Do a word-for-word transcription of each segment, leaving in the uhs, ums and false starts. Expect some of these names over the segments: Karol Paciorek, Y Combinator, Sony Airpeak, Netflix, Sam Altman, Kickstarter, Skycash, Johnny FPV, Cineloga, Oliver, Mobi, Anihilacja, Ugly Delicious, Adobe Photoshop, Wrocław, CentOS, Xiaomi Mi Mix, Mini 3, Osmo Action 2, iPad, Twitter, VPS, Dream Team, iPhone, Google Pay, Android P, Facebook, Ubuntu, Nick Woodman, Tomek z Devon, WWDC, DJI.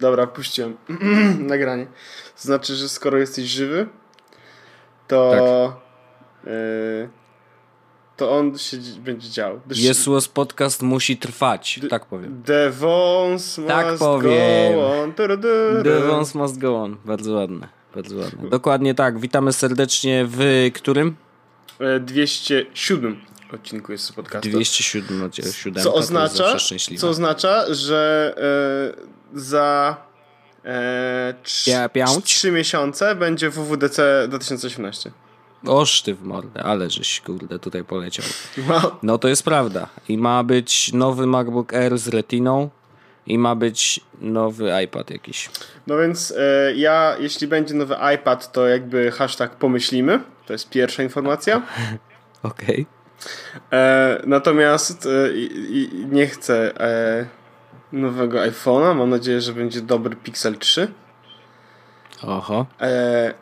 Dobra, puściłem nagranie. To znaczy, że skoro jesteś żywy, to tak. yy, to on się będzie dział. Yes Was podcast musi trwać, D- tak powiem. The Wons tak must powiem. go on. The Wons must go on. Bardzo ładne, bardzo ładne. Dokładnie tak. Witamy serdecznie w którym? dwieście siedem odcinku jest podcastu. dwieście siedem odcinek. Co oznacza, co oznacza, że e, za e, trzy miesiące będzie W W D C dwa tysiące osiemnaście. Oszty w mordę, ale żeś kurde tutaj poleciał. Wow. No to jest prawda. I ma być nowy MacBook Air z retiną i ma być nowy iPad jakiś. No więc e, ja, jeśli będzie nowy iPad, to jakby hashtag pomyślimy. To jest pierwsza informacja. Okej. Okay. E, natomiast e, i, i nie chcę e, nowego iPhone'a. Mam nadzieję, że będzie dobry Pixel trzy. Oho. E,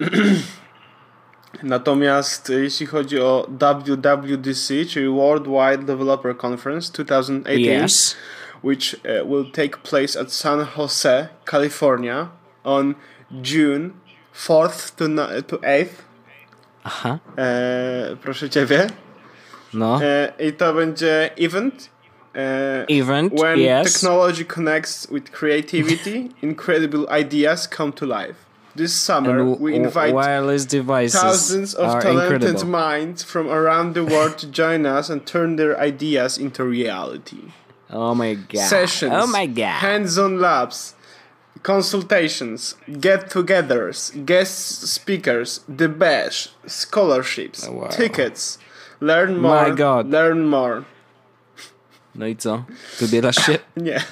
natomiast jeśli chodzi o W W D C, czyli Worldwide Developer Conference dwa tysiące osiemnaście, yes. which uh, will take place at San Jose, California on June fourth to, na- to eighth. Aha. E, proszę ciebie. No. E, I to będzie event. E, event, when yes. technology connects with creativity, incredible ideas come to life. This summer, w- we invite wireless devices thousands of talented incredible. minds from around the world to join us and turn their ideas into reality. Oh my god. Sessions. Oh my god. Hands-on labs. Consultations, get-togethers, guest speakers, the bash, scholarships, oh, wow. tickets. Learn more, My God. learn more. No i co? Wybierasz się? Nie.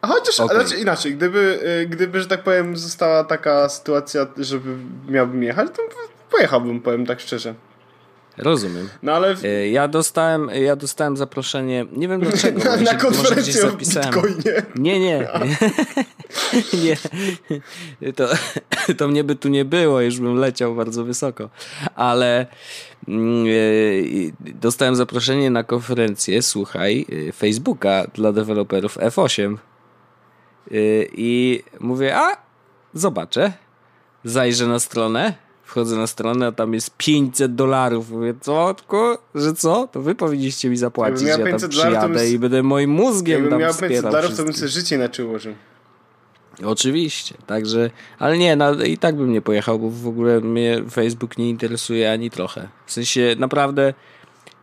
A chociaż okay. znaczy inaczej, gdyby, gdyby, że tak powiem, została taka sytuacja, żeby miałbym jechać, to pojechałbym, powiem tak szczerze. Rozumiem. No ale... Ja dostałem, ja dostałem zaproszenie, nie wiem dlaczego. Na, na konferencję o Bitcoinie. Nie, nie. No. nie. To, to mnie by tu nie było, już bym leciał bardzo wysoko. Ale yy, dostałem zaproszenie na konferencję, słuchaj, Facebooka dla deweloperów F osiem. Yy, I mówię, a zobaczę, zajrzę na stronę. Wchodzę na stronę, a tam jest pięćset dolarów. Mówię, co, że co? To wy powinniście mi zapłacić, ja tam przyjadę i będę moim mózgiem tam wspierał wszystkich. Jakbym miał pięćset dolarów, to bym sobie życie inaczej ułożył. Oczywiście, także, ale nie, no, i tak bym nie pojechał, bo w ogóle mnie Facebook nie interesuje ani trochę. W sensie, naprawdę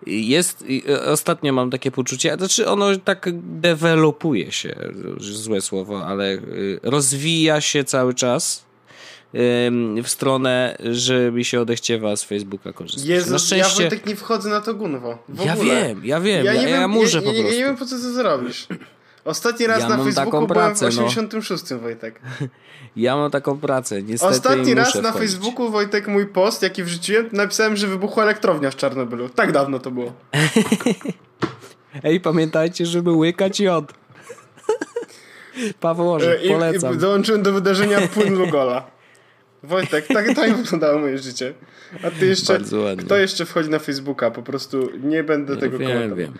jest, ostatnio mam takie poczucie, znaczy ono tak dewelopuje się, złe słowo, ale rozwija się cały czas w stronę, że mi się odechciewa z Facebooka korzystać. Jezus, na szczęście... ja tak nie wchodzę na to gówno. Ja wiem, ja wiem, ja, ja, wiem, ja muszę ja, po prostu. Ja nie wiem, po co ty zrobisz. Ostatni raz ja na Facebooku pracę, byłem w osiemdziesiątym szóstym, no. Wojtek. Ja mam taką pracę, niestety. Ostatni raz wchodzić. na Facebooku, Wojtek, mój post, jaki wrzuciłem, napisałem, że wybuchła elektrownia w Czarnobylu. Tak dawno to było. Ej, pamiętajcie, żeby łykać jod. Paweł Ożek, polecam. I, i dołączyłem do wydarzenia płyn Lugola. Wojtek, tak, tak wyglądało moje życie. A ty jeszcze, kto jeszcze wchodzi na Facebooka? Po prostu nie będę no, tego wiem, komentował. Wiem,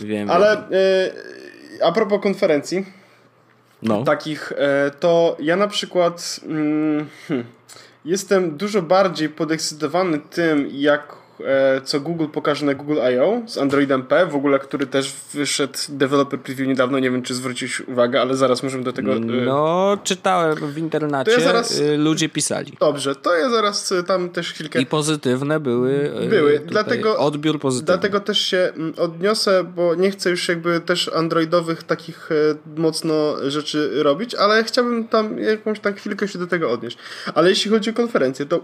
wiem. Ale wiem. Y, a propos konferencji no. takich, y, to ja na przykład mm, hmm, jestem dużo bardziej podekscytowany tym, jak y, co Google pokaże na Google I O z Androidem P, w ogóle, który też wyszedł developer preview niedawno, nie wiem, czy zwróciłeś uwagę, ale zaraz możemy do tego... Y, no, czytałem w internacie, ja zaraz, y, ludzie pisali. Dobrze, to ja zaraz y, tam też chwilkę... I pozytywne były, y, były. Dlatego, odbiór pozytywny. Dlatego też się odniosę, bo nie chcę już jakby też androidowych takich y, mocno rzeczy robić, ale chciałbym tam jakąś tam chwilkę się do tego odnieść. Ale jeśli chodzi o konferencję, to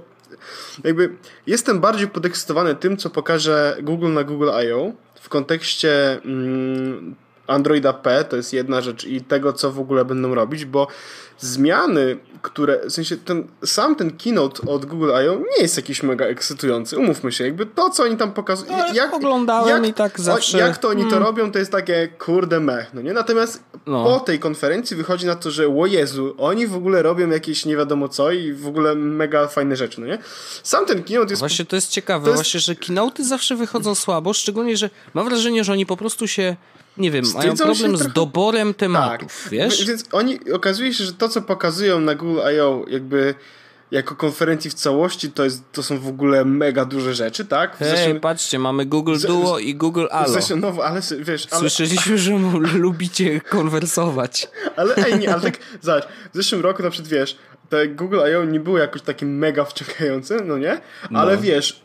jakby jestem bardziej podekscytowany tym, co pokaże Google na Google I O w kontekście mm, Androida P, to jest jedna rzecz, i tego, co w ogóle będą robić, bo zmiany, które, w sensie ten, sam ten keynote od Google I O nie jest jakiś mega ekscytujący, umówmy się, jakby to, co oni tam pokazują, no, jak, oglądałem jak, i tak zawsze... jak to oni hmm. to robią, to jest takie kurde mech, no nie? Natomiast no. po tej konferencji wychodzi na to, że o Jezu, oni w ogóle robią jakieś nie wiadomo co i w ogóle mega fajne rzeczy, no nie? Sam ten keynote jest... Właśnie to jest ciekawe, to jest... właśnie, że keynote'y zawsze wychodzą słabo, szczególnie, że mam wrażenie, że oni po prostu się... nie wiem, mają problem z trochę... doborem tematów, tak. Wiesz? Więc oni, okazuje się, że to, co pokazują na Google I O jakby jako konferencji w całości, to, jest, to są w ogóle mega duże rzeczy, tak? Hej, zresztą... patrzcie, mamy Google Duo z... i Google Allo. Zresztą, no, ale, wiesz, ale... Słyszeliśmy, że lubicie konwersować. Ale ej, nie, ale tak, zobacz, w zeszłym roku na przykład, wiesz, te Google I O nie były jakoś takie mega wciągające, no nie? Ale no. Wiesz,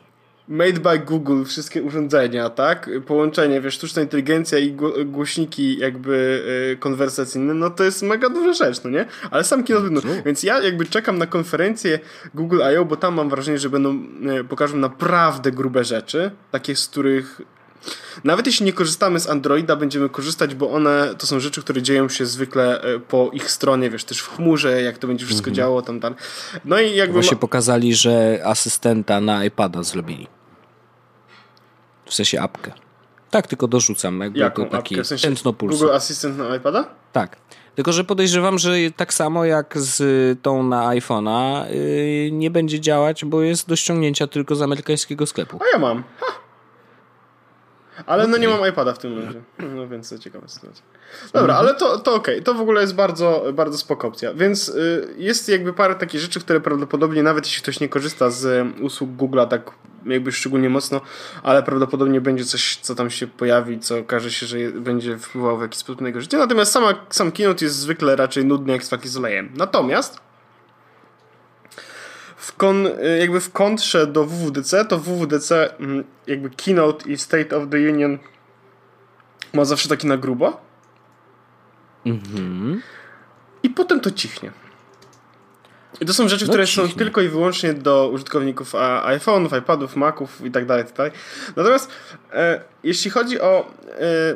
Made by Google, wszystkie urządzenia, tak? Połączenie, wiesz, sztuczna inteligencja i głośniki jakby yy, konwersacyjne, no to jest mega duża rzecz, no nie? Ale sam kino no, więc ja jakby czekam na konferencję Google I O, bo tam mam wrażenie, że będą yy, pokażą naprawdę grube rzeczy, takie, z których nawet jeśli nie korzystamy z Androida, będziemy korzystać, bo one to są rzeczy, które dzieją się zwykle po ich stronie, wiesz, też w chmurze, jak to będzie wszystko mm-hmm. działo, tam, tam. No i jakby... Właśnie pokazali, że asystenta na iPada zrobili. W sensie apkę. Tak, tylko dorzucam. Jakby jaką taki apkę? W sensie tętno pulsu. Google Assistant na iPada? Tak. Tylko, że podejrzewam, że tak samo jak z tą na iPhone'a yy, nie będzie działać, bo jest do ściągnięcia tylko z amerykańskiego sklepu. A ja mam. Ha. Ale okay. No nie mam iPada w tym momencie, no więc to ciekawa sytuacja. Dobra, mm-hmm. ale to, to okej, okay. To w ogóle jest bardzo, bardzo spoko opcja, więc y, jest jakby parę takich rzeczy, które prawdopodobnie nawet jeśli ktoś nie korzysta z y, usług Google'a tak jakby szczególnie mocno, ale prawdopodobnie będzie coś, co tam się pojawi, co okaże się, że je, będzie wpływało w jakiś sposób na jego życie, natomiast sama, sam keynote jest zwykle raczej nudny jak z faki z olejem. Natomiast w kon, jakby w kontrze do W W D C, to W W D C jakby keynote i State of the Union ma zawsze taki na grubo. Mhm. I potem to cichnie. I to są rzeczy, no które cichnie. Są tylko i wyłącznie do użytkowników iPhone'ów, iPadów, Maców i tak dalej, tak dalej. Natomiast e, jeśli chodzi o... E,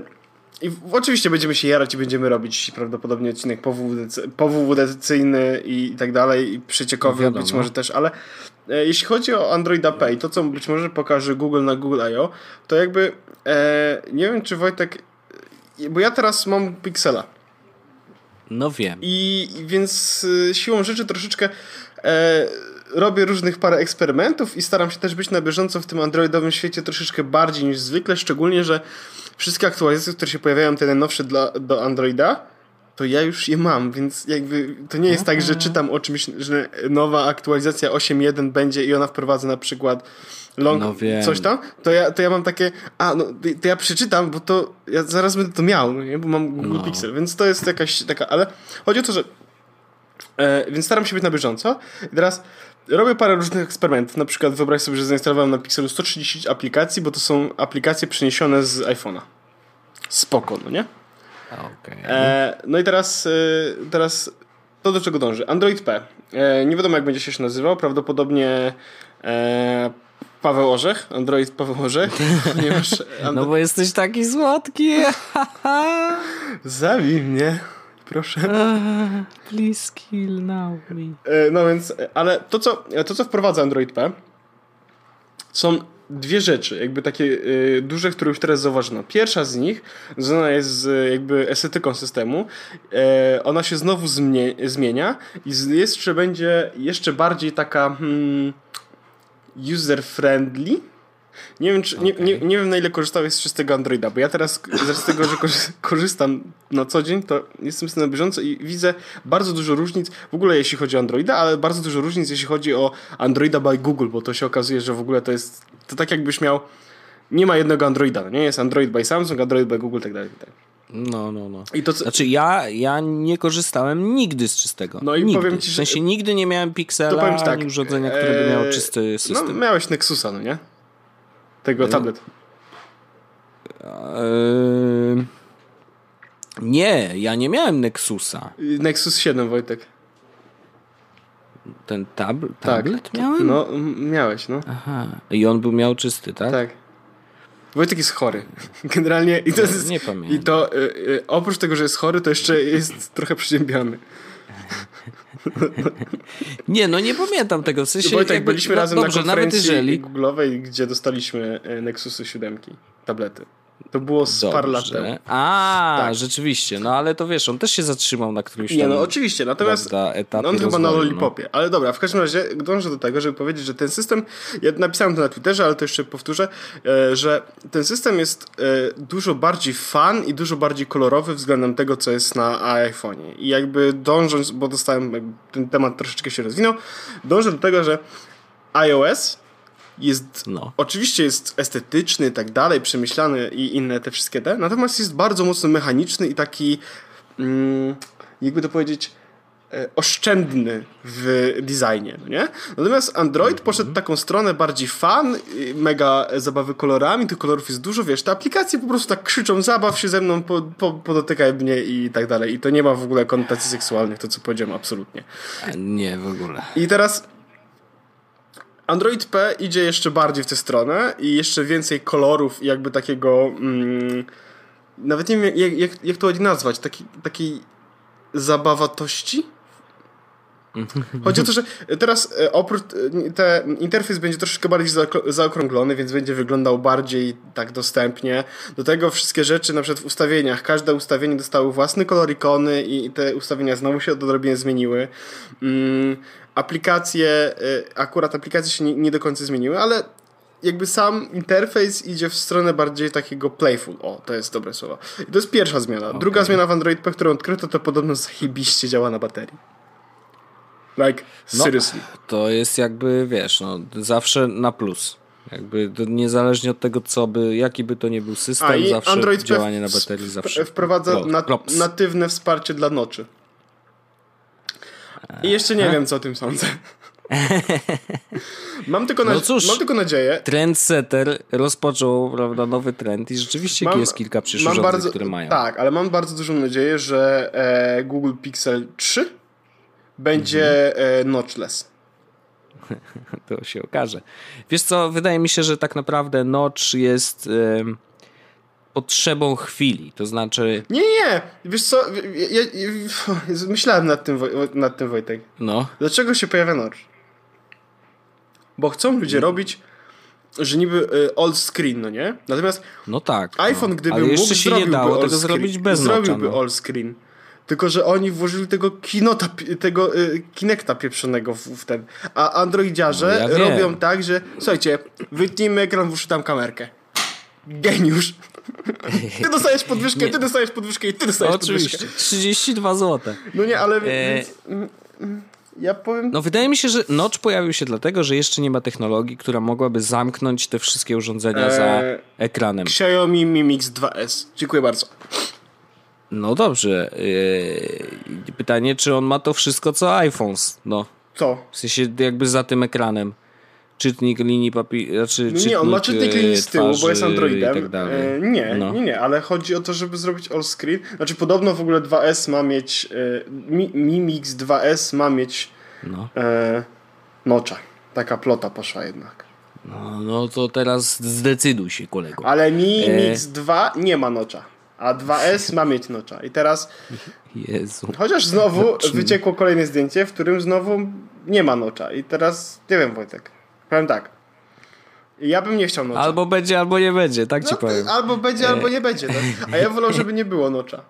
I w, oczywiście będziemy się jarać i będziemy robić prawdopodobnie odcinek powódecyjny i tak dalej, i przeciekowy no być może też, ale e, jeśli chodzi o Androida Pay, to co być może pokaże Google na Google I O, to jakby e, nie wiem czy Wojtek, bo ja teraz mam Pixela. No wiem. I, i więc e, siłą rzeczy troszeczkę e, robię różnych parę eksperymentów i staram się też być na bieżąco w tym androidowym świecie troszeczkę bardziej niż zwykle, szczególnie, że wszystkie aktualizacje, które się pojawiają, te najnowsze dla, do Androida, to ja już je mam, więc jakby to nie jest tak, że czytam o czymś, że nowa aktualizacja osiem jeden będzie i ona wprowadza na przykład long no coś tam, to ja, to ja mam takie, a no, to ja przeczytam, bo to ja zaraz będę to miał, no nie? Bo mam Google no. Pixel, więc to jest jakaś taka, ale chodzi o to, że e, więc staram się być na bieżąco i teraz robię parę różnych eksperymentów, na przykład wyobraź sobie, że zainstalowałem na Pixelu sto trzydzieści aplikacji, bo to są aplikacje przeniesione z iPhone'a. Spoko, no nie? Okay. E, no i teraz, e, teraz to, do czego dąży. Android P. E, nie wiadomo, jak będzie się nazywał. Prawdopodobnie e, Paweł Ożek. Android Paweł Ożek. Ponieważ Andro... No bo jesteś taki słodki. Zabij mnie. Proszę. Uh, please kill now me. No więc, ale to co, to, co wprowadza Android P, są dwie rzeczy, jakby takie y, duże, które już teraz zauważono. Pierwsza z nich związana jest z jakby estetyką systemu. E, ona się znowu zmie- zmienia i z, jeszcze będzie jeszcze bardziej taka hmm, user-friendly. Nie wiem, czy, okay. nie, nie, nie wiem, na ile korzystałeś z czystego Androida, bo ja teraz z tego, że korzystam na co dzień, to jestem z tym na bieżąco i widzę bardzo dużo różnic, w ogóle jeśli chodzi o Androida, ale bardzo dużo różnic, jeśli chodzi o Androida by Google, bo to się okazuje, że w ogóle to jest, to tak jakbyś miał, nie ma jednego Androida, no nie? Jest Android by Samsung, Android by Google, tak dalej, tak. No, no, no. I to co... Znaczy ja, ja nie korzystałem nigdy z czystego. No i nigdy. Powiem ci, że... W sensie nigdy nie miałem Pixela ani tak, urządzenia, które ee... by miało czysty system. No miałeś Nexusa, no nie? Tego tablet. Eee, nie, ja nie miałem Nexusa. Nexus siedem, Wojtek. Ten tab- tablet tak. miałem? No, miałeś, no. Aha. I on był miał czysty, tak? Tak. Wojtek jest chory. Generalnie i to jest, nie pamiętam. I to y, y, oprócz tego, że jest chory, to jeszcze jest trochę przyziębiony. Nie, no nie pamiętam tego. W sensie, bo tak, jakby, byliśmy no, razem dobrze, na konferencji Google'owej, gdzie dostaliśmy Nexusy siedem, tablety. To było z parę lat temu. A, tak. Rzeczywiście, no ale to wiesz, on też się zatrzymał na którymś etapie. Nie, no oczywiście, natomiast no, on chyba na Lollipopie. No. Ale dobra, w każdym razie dążę do tego, żeby powiedzieć, że ten system, ja napisałem to na Twitterze, ale to jeszcze powtórzę, że ten system jest dużo bardziej fun i dużo bardziej kolorowy względem tego, co jest na iPhone'ie. I jakby dążąc, bo dostałem, jakby ten temat troszeczkę się rozwinął, dążę do tego, że iOS... jest, no. Oczywiście jest estetyczny i tak dalej, przemyślany i inne te wszystkie te, natomiast jest bardzo mocno mechaniczny i taki mm, jakby to powiedzieć e, oszczędny w designie, no nie? Natomiast Android poszedł taką stronę bardziej fun, mega zabawy kolorami, tych kolorów jest dużo, wiesz, te aplikacje po prostu tak krzyczą, zabaw się ze mną, po, po, podotykaj mnie i tak dalej i to nie ma w ogóle konotacji seksualnych, to co powiedziałem absolutnie. A nie, w ogóle. I teraz Android P idzie jeszcze bardziej w tę stronę i jeszcze więcej kolorów i jakby takiego mm, nawet nie wiem jak, jak, jak to ładnie nazwać, taki, takiej zabawatości? Chodzi o to, że teraz oprócz te, interfejs będzie troszeczkę bardziej zaokrąglony, więc będzie wyglądał bardziej tak dostępnie. Do tego wszystkie rzeczy, na przykład w ustawieniach, każde ustawienie dostało własny kolor ikony i te ustawienia znowu się odrobinę zmieniły. Mm, aplikacje, akurat aplikacje się nie, nie do końca zmieniły, ale jakby sam interfejs idzie w stronę bardziej takiego playful. O, to jest dobre słowo. I to jest pierwsza zmiana. Okay. Druga zmiana w Android P, którą odkryto, to podobno zajebiście działa na baterii. Like, no, seriously. To jest jakby, wiesz, no, zawsze na plus. Jakby niezależnie od tego, co by, jaki by to nie był system, A, zawsze Android działanie w, na baterii w, zawsze. Wprowadza Lop, nat, natywne wsparcie dla noczy. I jeszcze nie Aha. wiem, co o tym sądzę. Mam tylko, na... no cóż, mam tylko nadzieję. Trendsetter rozpoczął, prawda, nowy trend i rzeczywiście mam, jest kilka przyszłych urządzeń, bardzo, które mają. Tak, ale mam bardzo dużą nadzieję, że e, Google Pixel trzy będzie mm-hmm. notchless. To się okaże. Wiesz co, wydaje mi się, że tak naprawdę notch jest y, potrzebą chwili, to znaczy... Nie, nie, wiesz co, ja, ja, ja, myślałem nad tym, nad tym Wojtek. No. Dlaczego się pojawia notch? Bo chcą ludzie no. robić, że niby all screen, no nie? Natomiast no tak, iPhone, no. gdyby ale mógł, jeszcze się nie dało tego screen, zrobić bez notcha. Zrobiłby no. all screen. Tylko, że oni włożyli tego kinota, tego y, kinekta pieprzonego w, w ten. A androidziarze no ja robią tak, że słuchajcie, wytnijmy ekran, włóż tam kamerkę. Geniusz. Ty dostajesz podwyżkę, nie. ty dostajesz podwyżkę i ty dostajesz Oczywiście. podwyżkę. trzydzieści dwa złotych. No nie, ale e... więc, ja powiem... No wydaje mi się, że notch pojawił się dlatego, że jeszcze nie ma technologii, która mogłaby zamknąć te wszystkie urządzenia e... za ekranem. Xiaomi Mi Mix dwa S. Dziękuję bardzo. No dobrze. Yy, pytanie, czy on ma to wszystko, co iPhones? No. Co? W sensie jakby za tym ekranem. Czytnik linii papieru... Nie, on ma czytnik linii z tyłu, bo jest Androidem. I tak dalej. Yy, nie, no. nie, nie, ale chodzi o to, żeby zrobić all screen. Znaczy podobno w ogóle dwa S ma mieć... Yy, Mi, Mi Mix dwa S ma mieć no. yy, notcha. Taka plota poszła jednak. No, no to teraz zdecyduj się, kolego. Ale Mi yy. Mix dwa nie ma notcha. A dwa S ma mieć notcha. I teraz... Jezu. Chociaż znowu wyciekło kolejne zdjęcie, w którym znowu nie ma notcha. I teraz, nie wiem Wojtek, powiem tak. Ja bym nie chciał notcha. Albo będzie, albo nie będzie, tak no, ci powiem. Albo będzie, e... albo nie będzie. No. A ja wolę, żeby nie było notcha.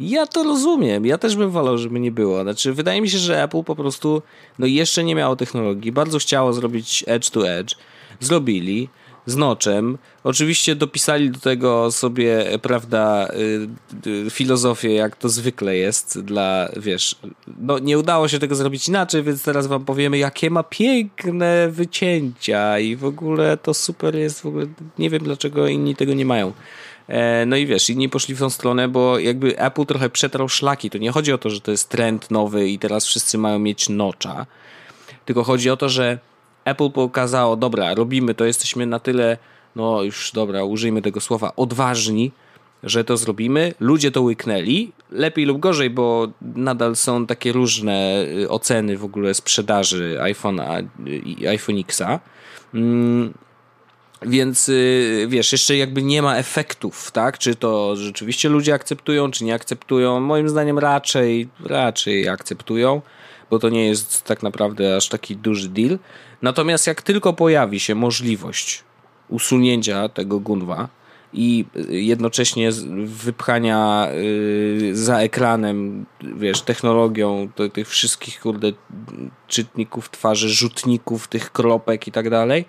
Ja to rozumiem. Ja też bym wolał, żeby nie było. Znaczy, wydaje mi się, że Apple po prostu no jeszcze nie miało technologii. Bardzo chciało zrobić edge to edge. Zrobili. Z notchem. Oczywiście dopisali do tego sobie, prawda, y, y, filozofię, jak to zwykle jest dla, wiesz, no nie udało się tego zrobić inaczej, więc teraz wam powiemy, jakie ma piękne wycięcia i w ogóle to super jest, w ogóle nie wiem, dlaczego inni tego nie mają. E, no i wiesz, inni poszli w tą stronę, bo jakby Apple trochę przetarł szlaki. To nie chodzi o to, że to jest trend nowy i teraz wszyscy mają mieć notcha, tylko chodzi o to, że Apple pokazało, dobra, robimy to, jesteśmy na tyle, no już dobra, użyjmy tego słowa, odważni, że to zrobimy. Ludzie to łyknęli, lepiej lub gorzej, bo nadal są takie różne oceny w ogóle sprzedaży iPhone'a i iPhone X-a. Mm. Więc wiesz, jeszcze jakby nie ma efektów, tak? Czy to rzeczywiście ludzie akceptują, czy nie akceptują? Moim zdaniem raczej, raczej akceptują, bo to nie jest tak naprawdę aż taki duży deal. Natomiast jak tylko pojawi się możliwość usunięcia tego gunwa i jednocześnie wypchania yy, za ekranem, wiesz, technologią to, tych wszystkich, kurde, czytników twarzy, rzutników, tych kropek i tak dalej,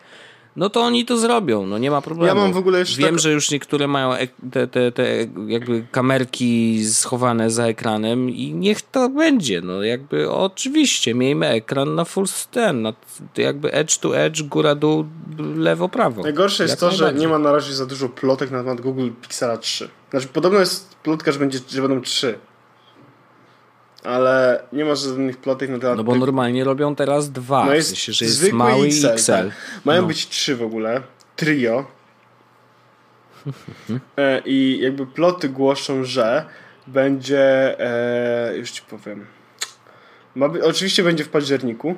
no to oni to zrobią, no nie ma problemu. Ja mam w ogóle jeszcze Wiem, tak... że już niektóre mają te, te, te jakby kamerki schowane za ekranem i niech to będzie, no jakby oczywiście, miejmy ekran na full screen, na jakby edge to edge, góra, dół, lewo, prawo. Najgorsze jest Jak to, że nie ma na razie za dużo plotek na temat Google Pixela trzy. Znaczy podobno jest plotka, że, będzie, że będą trzy. Ale nie masz żadnych plotek na temat... No bo ty... normalnie robią teraz dwa. No jest, w sensie, że jest mały X L. I X L. Tak. Mają no. być trzy w ogóle. Trio. e, I jakby ploty głoszą, że będzie... E, już ci powiem. Ma by, oczywiście będzie w październiku.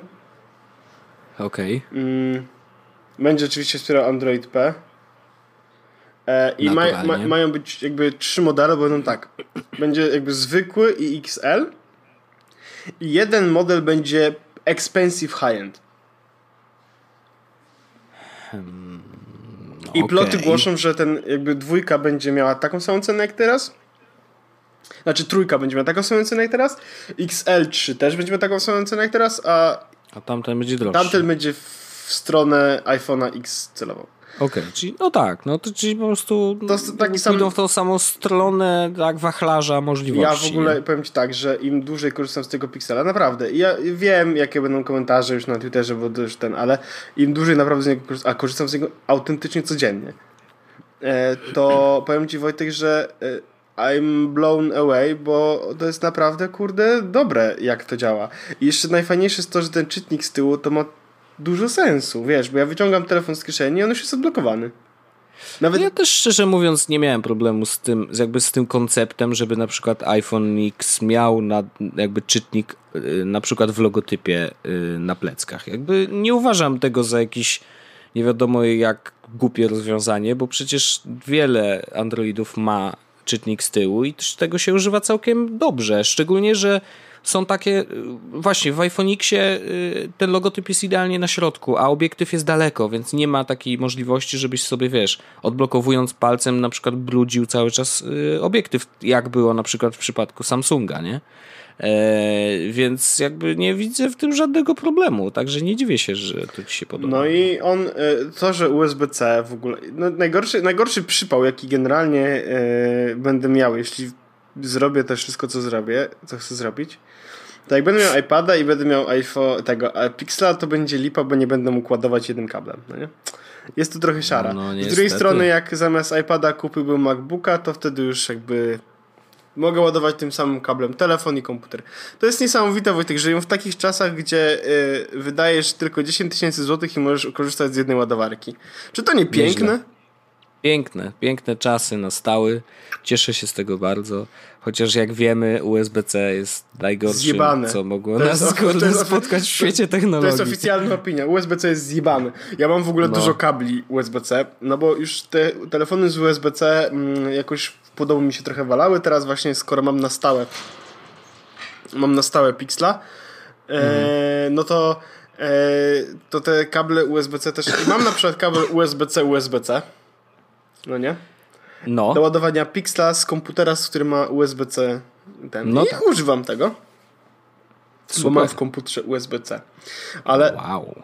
Okej. Okay. Mm, będzie oczywiście wspierał Android P. E, I ma, ma, mają być jakby trzy modele, bo będą tak. Będzie jakby zwykły i X L. I jeden model będzie expensive high-end. Hmm, no I ploty okay. głoszą, że ten jakby dwójka będzie miała taką samą cenę jak teraz. Znaczy trójka będzie miała taką samą cenę jak teraz. X L trzy też będzie miała taką samą cenę jak teraz, a, a tamten będzie droższy. Tamten będzie w stronę iPhone'a X celował. Okej, okay, czyli no tak, no to czyli po prostu to taki sam... idą w tą samą stronę tak, wachlarza możliwości. Ja w ogóle powiem ci tak, że im dłużej korzystam z tego Pixela, naprawdę, ja wiem jakie będą komentarze już na Twitterze, bo już ten, ale im dłużej naprawdę z niego korzystam, a korzystam z niego autentycznie codziennie, to powiem ci Wojtek, że I'm blown away, bo to jest naprawdę, kurde, dobre jak to działa. I jeszcze najfajniejsze jest to, że ten czytnik z tyłu to ma dużo sensu, wiesz, bo ja wyciągam telefon z kieszeni i on już jest odblokowany. Nawet... Ja też szczerze mówiąc nie miałem problemu z tym, jakby z tym konceptem, żeby na przykład iPhone X miał na, jakby czytnik na przykład w logotypie na pleckach. Jakby nie uważam tego za jakiś nie wiadomo jak głupie rozwiązanie, bo przecież wiele Androidów ma czytnik z tyłu i tego się używa całkiem dobrze, szczególnie, że są takie, właśnie w iPhone Xie ten logotyp jest idealnie na środku, a obiektyw jest daleko, więc nie ma takiej możliwości, żebyś sobie, wiesz, odblokowując palcem na przykład brudził cały czas obiektyw, jak było na przykład w przypadku Samsunga, nie? Eee, więc jakby nie widzę w tym żadnego problemu, także nie dziwię się, że to ci się podoba. No i on, to, że U S B C w ogóle, no najgorszy, najgorszy przypał, jaki generalnie yy, będę miał, jeśli zrobię to wszystko, co zrobię, co chcę zrobić, to jak będę miał iPada i będę miał iPhone, tego Pixela, to będzie lipa, bo nie będę mógł ładować jednym kablem, no nie? Jest to trochę szara. No, no, z drugiej strony, jak zamiast iPada kupiłbym MacBooka, to wtedy już jakby mogę ładować tym samym kablem telefon i komputer. To jest niesamowite, Wojtek, żyją w takich czasach, gdzie yy, wydajesz tylko dziesięć tysięcy złotych i możesz korzystać z jednej ładowarki. Czy to nie piękne? Nieźle. Piękne, piękne czasy nastały. Cieszę się z tego bardzo. Chociaż jak wiemy, U S B C jest najgorszym, zjebane. Co mogło nas o, spotkać w świecie technologii. To jest oficjalna opinia. U S B C jest zjebany. Ja mam w ogóle no. dużo kabli U S B C, no bo już te telefony z U S B C mm, jakoś w podobu mi się trochę walały. Teraz właśnie, skoro mam na stałe mam na stałe Pixela, mhm. e, no to, e, to te kable U S B C też... Mam na przykład kabel U S B C U S B C. No nie? No. Do ładowania Pixela z komputera, z którym ma U S B C. Ten. No I tak. używam tego. Super. Bo mam w komputerze U S B C. Ale wow.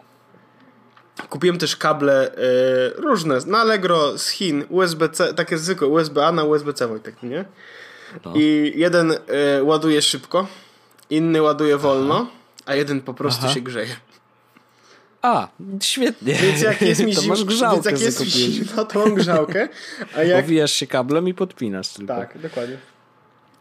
Kupiłem też kable y, różne. Na Allegro, z Chin, U S B C. Takie zwykłe U S B A na U S B C, Wojtek, nie? No. I jeden y, ładuje szybko, inny ładuje wolno, Aha. a jeden po prostu Aha. się grzeje. A, świetnie. Więc jak jest mi zimno, to, zim... to mam grzałkę. A jak... Owijasz się kablem i podpinasz tylko. Tak, dokładnie.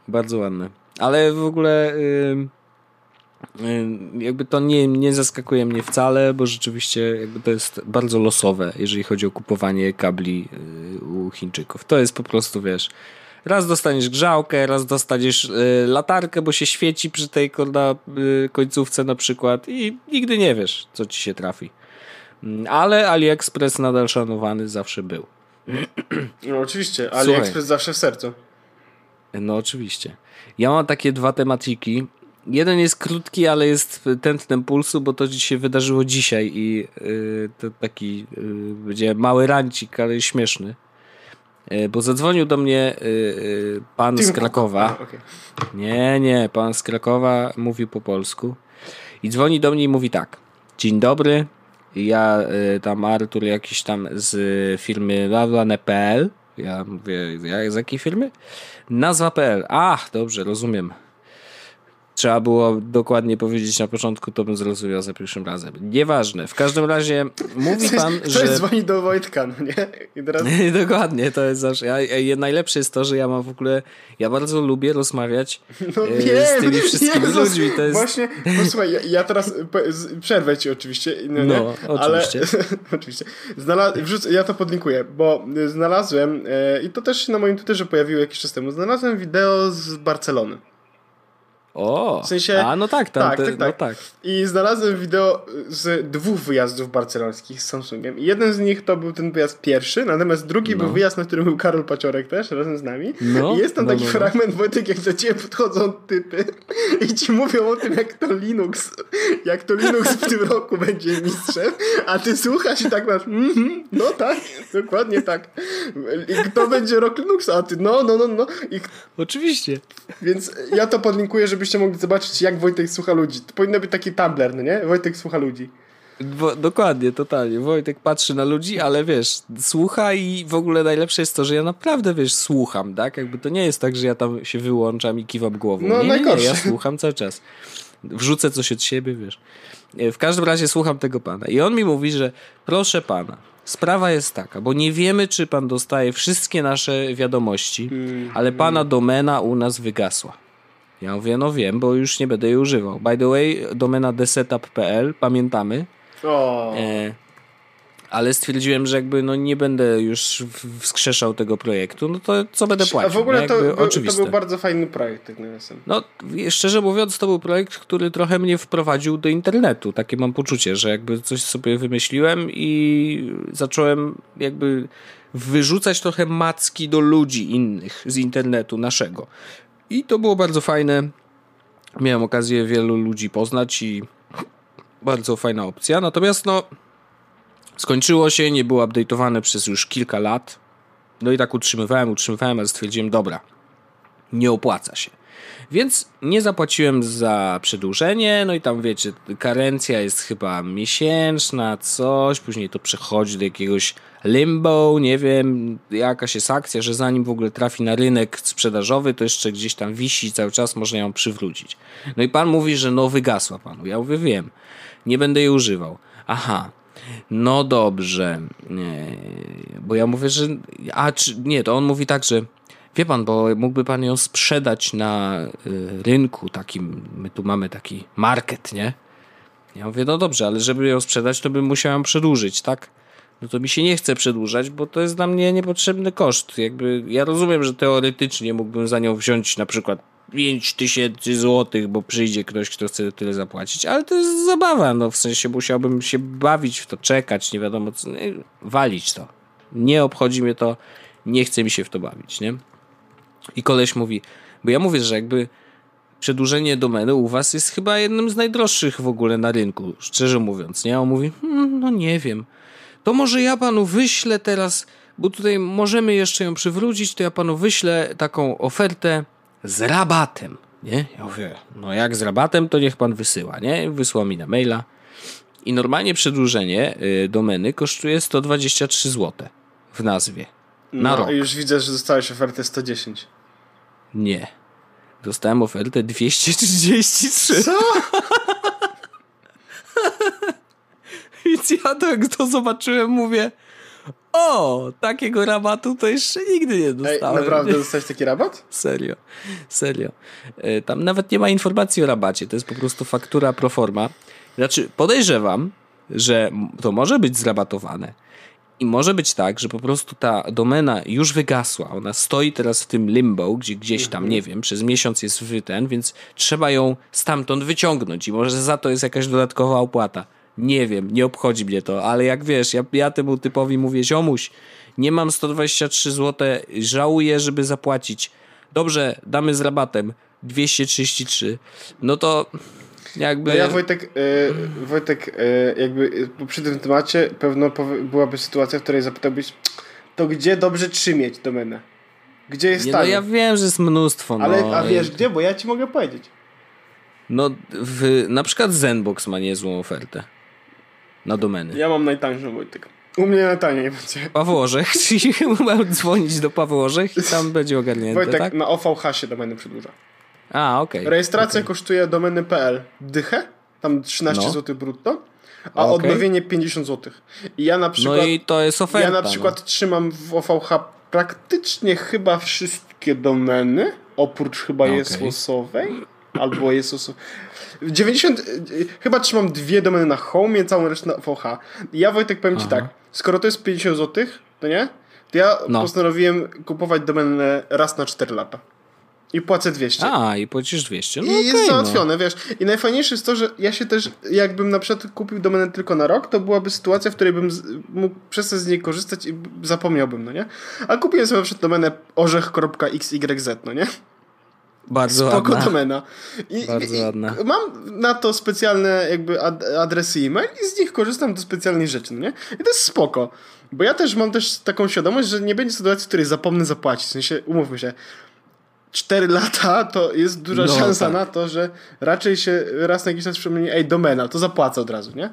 Bardzo ładne. Ale w ogóle yy, yy, jakby to nie, nie zaskakuje mnie wcale, bo rzeczywiście jakby to jest bardzo losowe, jeżeli chodzi o kupowanie kabli yy, u Chińczyków. To jest po prostu, wiesz... Raz dostaniesz grzałkę, raz dostaniesz y, latarkę, bo się świeci przy tej korda, y, końcówce na przykład i nigdy nie wiesz, co ci się trafi. Ale AliExpress nadal szanowany zawsze był. No oczywiście, AliExpress Słuchaj, zawsze w sercu. No oczywiście. Ja mam takie dwa tematiki. Jeden jest krótki, ale jest tętnem pulsu, bo to się wydarzyło dzisiaj i y, to taki y, będzie mały rancik, ale śmieszny. bo zadzwonił do mnie pan z Krakowa. Nie, nie, pan z Krakowa mówił po polsku i dzwoni do mnie i mówi tak: dzień dobry, ja tam Artur jakiś tam z firmy bla bla net kropka pe el. Ja mówię, jak, z jakiej firmy? Nazwa kropka pe el. Ach, dobrze, rozumiem. Trzeba było dokładnie powiedzieć na początku, to bym zrozumiał za pierwszym razem. Nieważne. W każdym razie mówi pan, ktoś że... Ktoś dzwoni do Wojtka, no nie? I teraz... Dokładnie, to jest zawsze... Ja, ja, najlepsze jest to, że ja mam w ogóle... Ja bardzo lubię rozmawiać no e, wiem, z tymi wszystkimi Jezus, ludźmi. To jest... Właśnie, posłuchaj, ja, ja teraz... Przerwę ci oczywiście. No, no oczywiście. Ale, oczywiście. Znalaz... Ja to podlinkuję, bo znalazłem, e, i to też na moim Twitterze pojawiło jakiś czas temu, znalazłem wideo z Barcelony. O, w sensie, a no tak, tam, tak, te, tak, tak. No tak. I znalazłem wideo z dwóch wyjazdów barcelońskich z Samsungiem. I jeden z nich to był ten wyjazd pierwszy, natomiast drugi no. był wyjazd, na którym był Karol Paciorek też razem z nami. No. I jest tam no, taki no, fragment, no. Wojtek, jak do ciebie podchodzą typy i ci mówią o tym, jak to Linux, jak to Linux w tym roku będzie mistrzem, a ty słuchasz i tak masz, mm-hmm, no tak, dokładnie tak. I kto będzie rok Linuxa, a ty no, no, no, no. I... Oczywiście. Więc ja to podlinkuję, żeby byście mogli zobaczyć, jak Wojtek słucha ludzi. To powinno być taki Tumblr, no nie? Wojtek słucha ludzi. Bo, dokładnie, totalnie. Wojtek patrzy na ludzi, ale wiesz, słucha i w ogóle najlepsze jest to, że ja naprawdę, wiesz, słucham, tak? Jakby to nie jest tak, że ja tam się wyłączam i kiwam głową. No, nie, najgorsze. Nie, nie, ja słucham cały czas. Wrzucę coś od siebie, wiesz. W każdym razie słucham tego pana. I on mi mówi, że proszę pana, sprawa jest taka, bo nie wiemy, czy pan dostaje wszystkie nasze wiadomości, hmm. ale pana domena u nas wygasła. Ja mówię, no wiem, bo już nie będę jej używał. By the way, domena desetup kropka pe el, pamiętamy. Oh. E, ale stwierdziłem, że jakby no nie będę już wskrzeszał tego projektu, no to co będę płacił? A w ogóle no, to, był, to był bardzo fajny projekt. Tak nawiasem. No szczerze mówiąc, to był projekt, który trochę mnie wprowadził do internetu. Takie mam poczucie, że jakby coś sobie wymyśliłem i zacząłem jakby wyrzucać trochę macki do ludzi innych z internetu naszego. I to było bardzo fajne. Miałem okazję wielu ludzi poznać i bardzo fajna opcja. Natomiast no skończyło się, nie było update'owane przez już kilka lat. No i tak utrzymywałem, utrzymywałem, ale stwierdziłem, dobra, nie opłaca się. Więc nie zapłaciłem za przedłużenie, no i tam wiecie, karencja jest chyba miesięczna, coś, później to przechodzi do jakiegoś limbo, nie wiem, jakaś jest akcja, że zanim w ogóle trafi na rynek sprzedażowy, to jeszcze gdzieś tam wisi cały czas, można ją przywrócić. No i pan mówi, że no wygasła panu, ja mówię, wiem, nie będę jej używał, aha. No dobrze, nie, bo ja mówię, że, a czy, nie, to on mówi tak, że wie pan, bo mógłby pan ją sprzedać na y, rynku takim, my tu mamy taki market, nie? Ja mówię, no dobrze, ale żeby ją sprzedać, to bym musiał ją przedłużyć, tak? No to mi się nie chce przedłużać, bo to jest dla mnie niepotrzebny koszt. Jakby, ja rozumiem, że teoretycznie mógłbym za nią wziąć na przykład pięć tysięcy złotych, bo przyjdzie ktoś, kto chce tyle zapłacić, ale to jest zabawa, no w sensie musiałbym się bawić w to, czekać, nie wiadomo co, nie, walić to. Nie obchodzi mnie to, nie chce mi się w to bawić, nie? I koleś mówi, bo ja mówię, że jakby przedłużenie domeny u was jest chyba jednym z najdroższych w ogóle na rynku, szczerze mówiąc, nie? On mówi, hm, no nie wiem, to może ja panu wyślę teraz, bo tutaj możemy jeszcze ją przywrócić, to ja panu wyślę taką ofertę z rabatem, nie? Ja mówię, no jak z rabatem, to niech pan wysyła, nie? Wysłał mi na maila i normalnie przedłużenie y, domeny kosztuje sto dwadzieścia trzy złote w nazwie. Na no, rok. Już widzę, że dostałeś ofertę sto dziesięć. Nie. Dostałem ofertę dwieście trzydzieści trzy. Co? Więc ja to, jak to zobaczyłem, mówię, o, takiego rabatu to jeszcze nigdy nie dostałem. Ej, naprawdę dostałeś taki rabat? Serio, serio. Tam nawet nie ma informacji o rabacie. To jest po prostu faktura pro forma. Znaczy, podejrzewam, że to może być zrabatowane. I może być tak, że po prostu ta domena już wygasła, ona stoi teraz w tym limbo, gdzie gdzieś tam, nie wiem, przez miesiąc jest w ten, więc trzeba ją stamtąd wyciągnąć i może za to jest jakaś dodatkowa opłata. Nie wiem, nie obchodzi mnie to, ale jak wiesz, ja, ja temu typowi mówię, ziomuś, nie mam sto dwadzieścia trzy złote, żałuję, żeby zapłacić. Dobrze, damy z rabatem dwieście trzydzieści trzy, no to... Jakby... No ja Wojtek, yy, Wojtek yy, jakby przy tym temacie pewno powy- byłaby sytuacja, w której zapytałbyś to gdzie dobrze trzymieć domenę? Gdzie jest tanie? No ja wiem, że jest mnóstwo. Ale, no, a wiesz gdzie? Bo ja ci mogę powiedzieć. No, w, na przykład Zenbox ma niezłą ofertę na domeny. Ja mam najtańszą, Wojtek. U mnie najtaniej będzie. Paweł Ożek, czyli mam dzwonić do Paweł Ożek i tam będzie ogarnięte, Wojtek, tak? Na O V H się domeny przedłuża. A, okej. Okay. Rejestracja okay. kosztuje domeny kropka p l dychę, tam trzynaście no. zł brutto, a okay. odnowienie pięćdziesiąt złotych. I ja na przykład, no i to jest oferta. Ja na przykład no. trzymam w O V H praktycznie chyba wszystkie domeny, oprócz chyba okay. Yes Wasowej. Albo jest dziewięćdziesiąt Chyba trzymam dwie domeny na Home, całą resztę na V H. Ja, Wojtek, powiem Aha. ci tak. Skoro to jest pięćdziesiąt złotych, to nie? To ja no. postanowiłem kupować domenę raz na cztery lata. I płacę dwieście. A, i płacisz dwieście. No I okay, jest załatwione, no. wiesz. I najfajniejsze jest to, że ja się też, jakbym na przykład kupił domenę tylko na rok, to byłaby sytuacja, w której bym z, mógł przestać z niej korzystać i zapomniałbym, no nie? A kupiłem sobie na przykład domenę orzech kropka x y z, no nie? Bardzo Spoko ładna. domena. I, Bardzo i, ładna. Mam na to specjalne jakby ad, adresy e-mail i z nich korzystam do specjalnych rzeczy, no nie? I to jest spoko, bo ja też mam też taką świadomość, że nie będzie sytuacji, w której zapomnę zapłacić. W sensie, umówmy się, cztery lata to jest duża no, szansa tak. na to, że raczej się raz na jakiś czas przypomni, ej, domena, to zapłacę od razu, nie?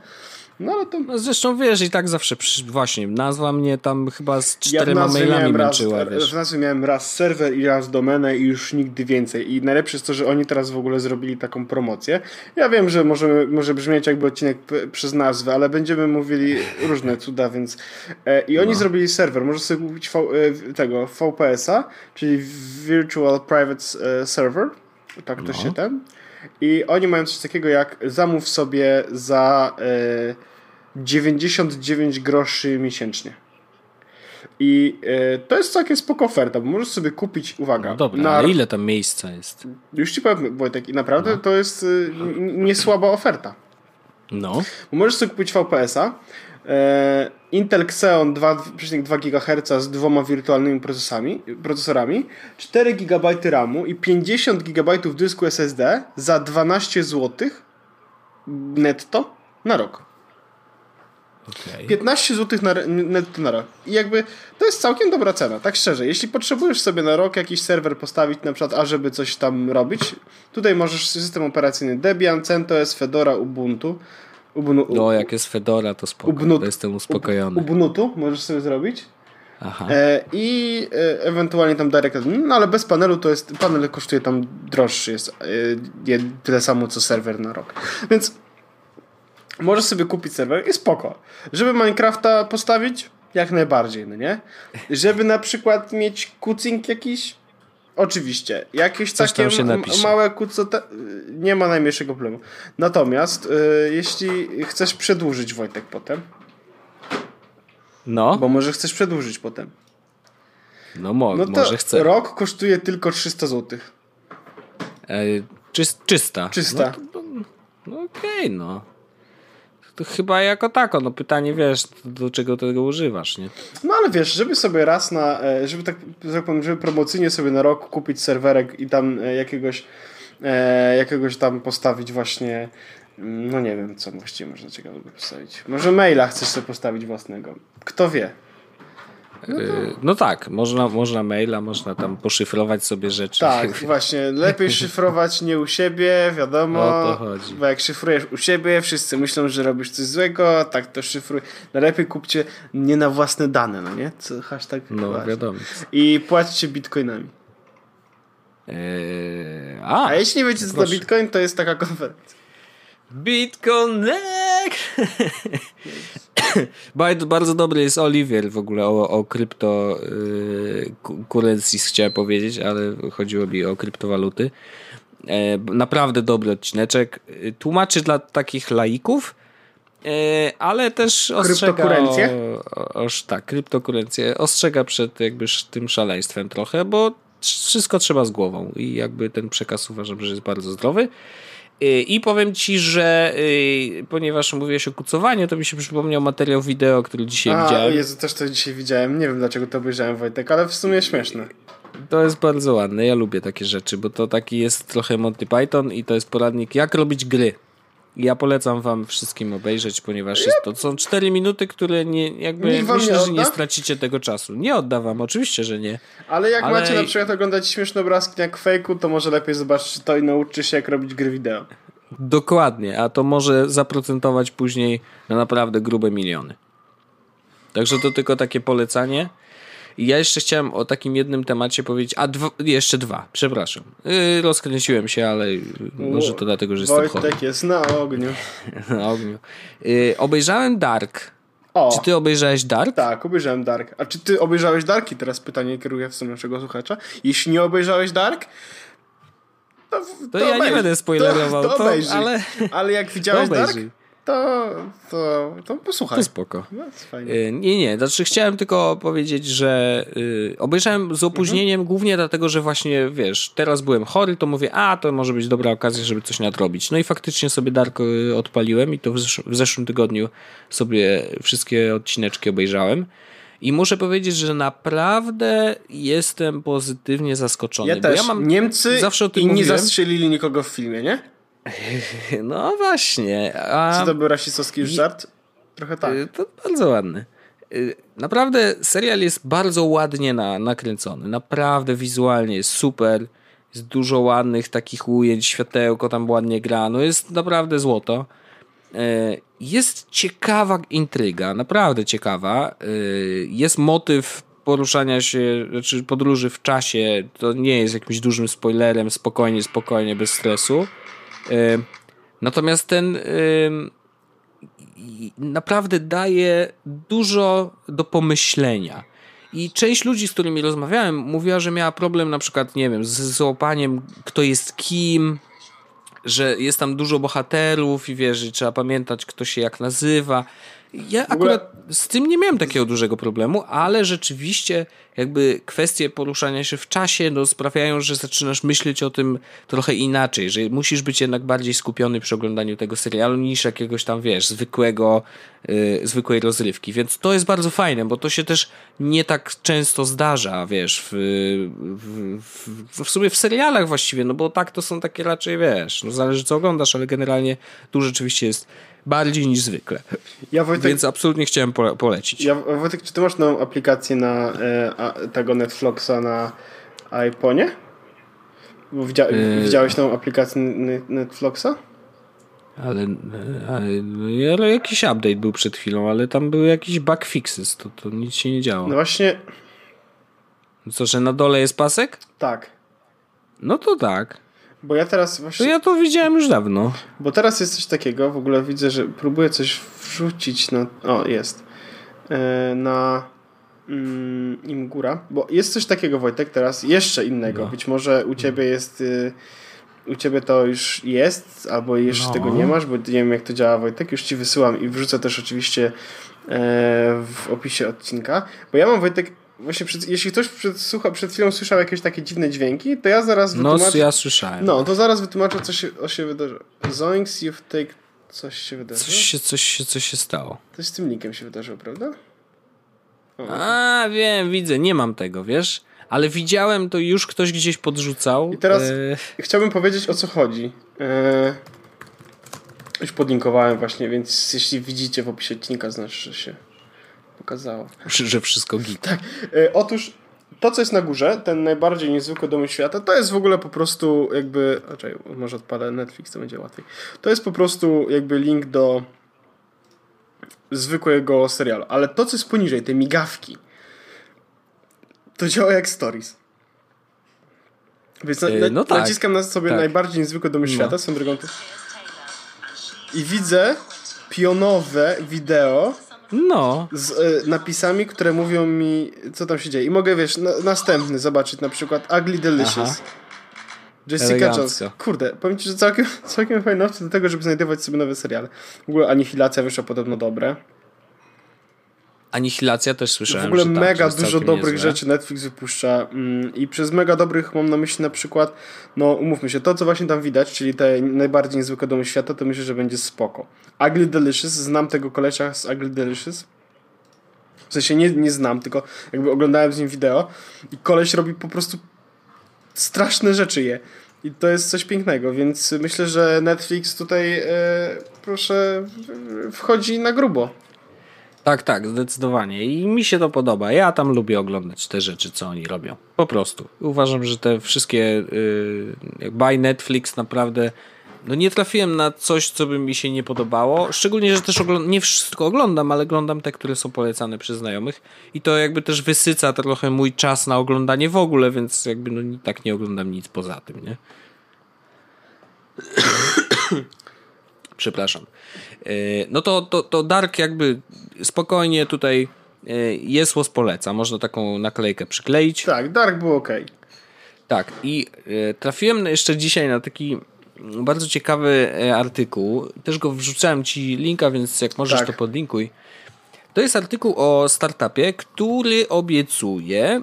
No ale to... No, zresztą wiesz, i tak zawsze, przy... właśnie, nazwa mnie tam chyba z czterema ja mailami męczyła, wiesz. W nazwie miałem raz serwer i raz domenę i już nigdy więcej. I najlepsze jest to, że oni teraz w ogóle zrobili taką promocję. Ja wiem, że może, może brzmieć jakby odcinek p- przez nazwę, ale będziemy mówili różne cuda, więc... E, I oni no. zrobili serwer, możesz sobie kupić v- tego V P S a, czyli Virtual Private Server, tak to no. się ten... I oni mają coś takiego jak zamów sobie za y, dziewięćdziesiąt dziewięć groszy miesięcznie. I y, to jest całkiem spoko oferta, bo możesz sobie kupić, uwaga... No dobra, na... ale ile tam miejsca jest? Już ci powiem, Wojtek, i naprawdę no. to jest y, niesłaba oferta. No. Bo możesz sobie kupić V P S a, y, Intel Xeon dwa przecinek dwa gigaherca z dwoma wirtualnymi procesami, procesorami, cztery giga RAM-u i pięćdziesiąt giga dysku S S D za dwanaście złotych netto na rok. Okay. piętnaście złotych na, netto na rok. I jakby to jest całkiem dobra cena, tak szczerze. Jeśli potrzebujesz sobie na rok jakiś serwer postawić, na przykład, ażeby coś tam robić, tutaj możesz system operacyjny Debian, CentOS, Fedora, Ubuntu. Ubnu, u, no, jak jest Fedora, to spoko, ubnut, to jestem uspokojony. Ub, Ubuntu możesz sobie zrobić. Aha. E, I e, ewentualnie tam Direct, no ale bez panelu to jest, panel kosztuje tam droższy, jest e, tyle samo co serwer na rok. Więc możesz sobie kupić serwer i spoko. Żeby Minecrafta postawić, jak najbardziej, no nie? Żeby na przykład mieć kucing jakiś, oczywiście. Jakieś Coś takie małe kucote... Nie ma najmniejszego problemu. Natomiast y, jeśli chcesz przedłużyć, Wojtek, potem... No. Bo może chcesz przedłużyć potem. No, mo- no to może chcę. Rok kosztuje tylko trzysta złotych. E, czyst- czysta. Czysta. No, no okej, okay, no. To chyba jako tako, no pytanie, wiesz, do czego tego używasz, nie? No ale wiesz, żeby sobie raz na, żeby tak, tak powiem, żeby promocyjnie sobie na rok kupić serwerek i tam jakiegoś, e, jakiegoś tam postawić właśnie, no nie wiem, co właściwie można ciekawego postawić. Może maila chcesz sobie postawić własnego, kto wie. No, to... no tak, można, można maila, można tam poszyfrować sobie rzeczy. Tak, właśnie, lepiej szyfrować nie u siebie, wiadomo, o to chodzi. Bo jak szyfrujesz u siebie, wszyscy myślą, że robisz coś złego, tak to szyfruj. Najlepiej kupcie nie na własne dane, no nie? Co, hashtag no właśnie. Wiadomo. I płaćcie bitcoinami. Eee, a, a jeśli nie wiecie co to bitcoin, to jest taka konferencja. BitConnect! bardzo, bardzo dobry jest Oliver w ogóle o, o kryptokurencji yy, chciałem powiedzieć, ale chodziło mi o kryptowaluty. E, naprawdę dobry odcineczek. Tłumaczy dla takich laików, e, ale też ostrzega... Kryptokurencję? Tak, kryptokurencję. Ostrzega przed jakby tym szaleństwem trochę, bo wszystko trzeba z głową i jakby ten przekaz uważam, że jest bardzo zdrowy. I powiem ci, że y, ponieważ mówiłeś o kucowaniu, to mi się przypomniał materiał wideo, który dzisiaj A, widziałem. Jezu, też to dzisiaj widziałem. Nie wiem, dlaczego to obejrzałem, Wojtek, ale w sumie śmieszne. To jest bardzo ładne. Ja lubię takie rzeczy, bo to taki jest trochę Monty Python i to jest poradnik, jak robić gry. Ja polecam wam wszystkim obejrzeć, ponieważ jest to, są cztery minuty, które nie, jakby jak myślę, nie że nie stracicie tego czasu. Nie odda wam, oczywiście, że nie. Ale jak Ale... macie na przykład oglądać śmieszne obrazki jak fejku, to może lepiej zobaczyć to i nauczyć się, jak robić gry wideo. Dokładnie, a to może zaprocentować później na naprawdę grube miliony. Także to tylko takie polecanie. I ja jeszcze chciałem o takim jednym temacie powiedzieć, a dwo, jeszcze dwa, przepraszam. Yy, rozkręciłem się, ale może to dlatego, że jestem chory. Wojtek jest na ogniu. na ogniu. Yy, obejrzałem Dark. O. Czy ty obejrzałeś Dark? Tak, obejrzałem Dark. A czy ty obejrzałeś Dark? I teraz pytanie kieruję w stronę naszego słuchacza. Jeśli nie obejrzałeś Dark, to, to, to ja obejrzyj. nie będę spoilerował. To, to, to ale... ale jak widziałeś Dark... To, to, to posłuchaj. To spoko. No, to fajnie. Yy, nie, nie. Znaczy chciałem tylko powiedzieć, że yy, obejrzałem z opóźnieniem mhm. głównie dlatego, że właśnie, wiesz, teraz byłem chory, to mówię, a to może być dobra okazja, żeby coś nadrobić. No i faktycznie sobie Dark odpaliłem i to w, zesz- w zeszłym tygodniu sobie wszystkie odcineczki obejrzałem. I muszę powiedzieć, że naprawdę jestem pozytywnie zaskoczony. Ja też. Bo ja mam Niemcy zawsze o tym i mówiłem. Nie zastrzelili nikogo w filmie, nie? No właśnie. A... Czy to był rasistowski żart? Trochę tak. To bardzo ładny. Naprawdę serial jest bardzo ładnie na, nakręcony. Naprawdę wizualnie jest super. Jest dużo ładnych takich ujęć, światełko tam ładnie gra. No jest naprawdę złoto. Jest ciekawa intryga. Naprawdę ciekawa. Jest motyw poruszania się, znaczy podróży w czasie. To nie jest jakimś dużym spoilerem. Spokojnie, spokojnie, bez stresu. Natomiast ten yy, naprawdę daje dużo do pomyślenia i część ludzi, z którymi rozmawiałem, mówiła, że miała problem na przykład, nie wiem, z złapaniem kto jest kim, że jest tam dużo bohaterów i wiesz, że trzeba pamiętać kto się jak nazywa. Ja akurat z tym nie miałem takiego dużego problemu, ale rzeczywiście jakby kwestie poruszania się w czasie no, sprawiają, że zaczynasz myśleć o tym trochę inaczej, że musisz być jednak bardziej skupiony przy oglądaniu tego serialu niż jakiegoś tam, wiesz, zwykłego, yy, zwykłej rozrywki, więc to jest bardzo fajne, bo to się też nie tak często zdarza, wiesz, w, w, w, w sumie w serialach właściwie, no bo tak to są takie raczej, wiesz, no zależy co oglądasz, ale generalnie tu rzeczywiście jest bardziej niż zwykle. Ja, Wojtek, więc absolutnie chciałem po, polecić. Ja, Wojtek, czy ty masz nową aplikację na e, a, tego Netflixa na iPhone'ie? Bo widzia, e... Widziałeś nową aplikację Netflixa? Ale, ale, ale jakiś update był przed chwilą, ale tam były jakieś bug fixes, to, to nic się nie działo. No właśnie. Co, że na dole jest pasek? Tak. No to tak. Bo ja teraz właśnie... To ja to widziałem już dawno. Bo teraz jest coś takiego, w ogóle widzę, że próbuję coś wrzucić na... O, jest. Yy, na mm, Imgura. Bo jest coś takiego, Wojtek, teraz jeszcze innego. No. Być może u ciebie jest... Yy, u ciebie to już jest, albo jeszcze no. tego nie masz, bo nie wiem jak to działa, Wojtek. Już ci wysyłam i wrzucę też oczywiście yy, w opisie odcinka. Bo ja mam, Wojtek... Właśnie przed, jeśli ktoś przed, słucha, przed chwilą słyszał jakieś takie dziwne dźwięki, to ja zaraz wytłumaczę... No, ja słyszałem. No, to zaraz wytłumaczę, co się, o się wydarzyło. Zoinks, you've taken... Coś się wydarzyło? Coś się, coś się, coś się stało. Coś z tym linkiem się wydarzyło, prawda? O, A, tak. wiem, widzę. Nie mam tego, wiesz? Ale widziałem, to już ktoś gdzieś podrzucał. I teraz e... chciałbym powiedzieć, o co chodzi. E... Już podlinkowałem właśnie, więc jeśli widzicie w opisie odcinka, znaczy, że się... Okazało. Że wszystko git. Tak. E, otóż to, co jest na górze, ten najbardziej niezwykły dom świata, to jest w ogóle po prostu jakby... Czekaj, może odpada Netflix, to będzie łatwiej. To jest po prostu jakby link do zwykłego serialu. Ale to, co jest poniżej, te migawki, to działa jak stories. Więc na, na, no tak. naciskam na sobie tak. najbardziej niezwykły dom no. świata, są drogą... I widzę pionowe wideo... No. Z y, napisami, które mówią mi, co tam się dzieje. I mogę, wiesz, na, następny zobaczyć, na przykład Ugly Delicious. Aha. Jessica Elegancko. Jones. Kurde, powiem ci, że całkiem, całkiem fajna opcja do tego, żeby znajdować sobie nowe seriale. W ogóle Anihilacja wyszła podobno dobre. Anihilacja też słyszałem. W ogóle że tam, mega że dużo dobrych niezłe. rzeczy Netflix wypuszcza mm, i przez mega dobrych mam na myśli na przykład, no umówmy się, to co właśnie tam widać, czyli te najbardziej niezwykłe domy świata, to myślę, że będzie spoko. Ugly Delicious, znam tego kolesia z Ugly Delicious. W sensie nie, nie znam, tylko jakby oglądałem z nim wideo i koleś robi po prostu straszne rzeczy je. I to jest coś pięknego, więc myślę, że Netflix tutaj e, proszę wchodzi na grubo. Tak, tak, zdecydowanie. I mi się to podoba. Ja tam lubię oglądać te rzeczy, co oni robią. Po prostu. Uważam, że te wszystkie y, by Netflix naprawdę... No nie trafiłem na coś, co by mi się nie podobało. Szczególnie, że też oglądam, nie wszystko oglądam, ale oglądam te, które są polecane przez znajomych. I to jakby też wysyca trochę mój czas na oglądanie w ogóle, więc jakby no tak nie oglądam nic poza tym, nie? Przepraszam. No to, to, to Dark jakby spokojnie tutaj Yes Was poleca. Można taką naklejkę przykleić. Tak, Dark był okej. Okay. Tak i trafiłem jeszcze dzisiaj na taki bardzo ciekawy artykuł. Też go wrzucałem ci linka, więc jak możesz tak. to podlinkuj. To jest artykuł o startupie, który obiecuje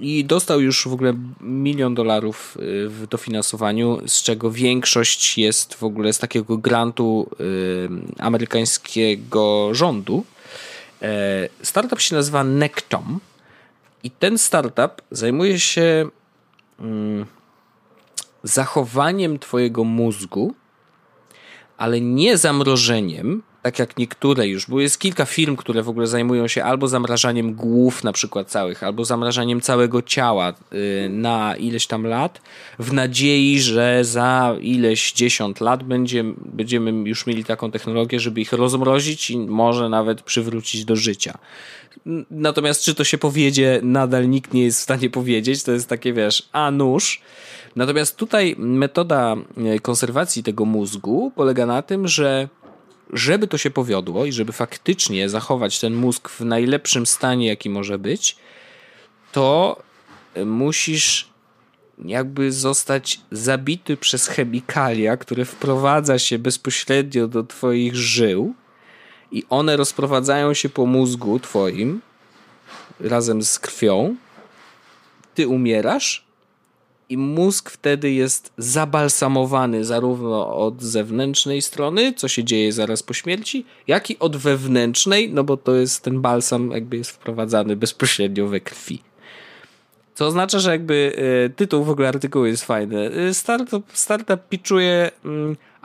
i dostał już w ogóle milion dolarów w dofinansowaniu, z czego większość jest w ogóle z takiego grantu amerykańskiego rządu. Startup się nazywa Nectom i ten startup zajmuje się zachowaniem twojego mózgu, ale nie zamrożeniem, tak jak niektóre już, bo jest kilka firm, które w ogóle zajmują się albo zamrażaniem głów na przykład całych, albo zamrażaniem całego ciała na ileś tam lat, w nadziei, że za ileś dziesiąt lat będziemy, będziemy już mieli taką technologię, żeby ich rozmrozić i może nawet przywrócić do życia. Natomiast czy to się powiedzie, nadal nikt nie jest w stanie powiedzieć, to jest takie, wiesz, a nóż. Natomiast tutaj metoda konserwacji tego mózgu polega na tym, że żeby to się powiodło i żeby faktycznie zachować ten mózg w najlepszym stanie, jaki może być, to musisz jakby zostać zabity przez chemikalia, które wprowadza się bezpośrednio do twoich żył i one rozprowadzają się po mózgu twoim razem z krwią. Ty umierasz i mózg wtedy jest zabalsamowany zarówno od zewnętrznej strony, co się dzieje zaraz po śmierci, jak i od wewnętrznej, no bo to jest ten balsam jakby jest wprowadzany bezpośrednio we krwi. Co oznacza, że jakby y, tytuł w ogóle artykułu jest fajny. Startup, startup pitchuje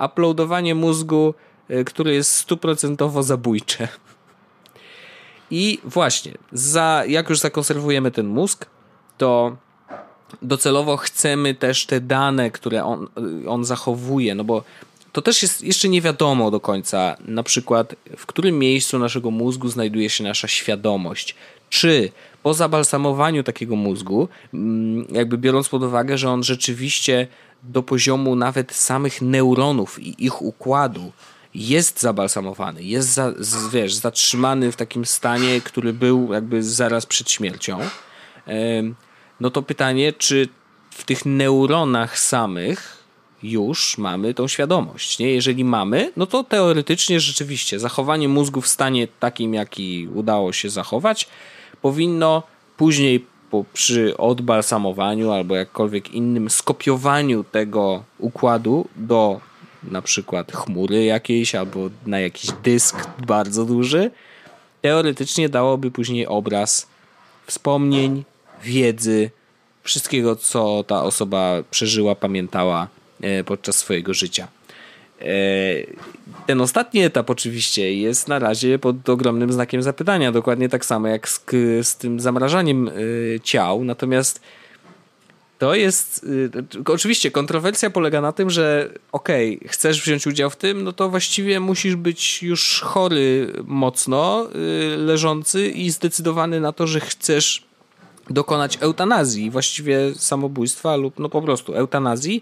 y, uploadowanie mózgu, y, które jest stuprocentowo zabójcze. I właśnie, za, jak już zakonserwujemy ten mózg, to docelowo chcemy też te dane, które on, on zachowuje, no bo to też jest jeszcze nie wiadomo do końca, na przykład w którym miejscu naszego mózgu znajduje się nasza świadomość, czy po zabalsamowaniu takiego mózgu, jakby biorąc pod uwagę, że on rzeczywiście do poziomu nawet samych neuronów i ich układu jest zabalsamowany, jest za, wiesz, zatrzymany w takim stanie, który był jakby zaraz przed śmiercią, no to pytanie, czy w tych neuronach samych już mamy tą świadomość, nie? Jeżeli mamy, no to teoretycznie rzeczywiście zachowanie mózgu w stanie takim, jaki udało się zachować, powinno później po, przy odbalsamowaniu albo jakkolwiek innym skopiowaniu tego układu do na przykład chmury jakiejś albo na jakiś dysk bardzo duży, teoretycznie dałoby później obraz wspomnień, wiedzy, wszystkiego, co ta osoba przeżyła, pamiętała podczas swojego życia. Ten ostatni etap oczywiście jest na razie pod ogromnym znakiem zapytania, dokładnie tak samo jak z, z tym zamrażaniem ciał, natomiast to jest, oczywiście kontrowersja polega na tym, że okej, okay, chcesz wziąć udział w tym, no to właściwie musisz być już chory mocno, leżący i zdecydowany na to, że chcesz dokonać eutanazji, właściwie samobójstwa lub no po prostu eutanazji,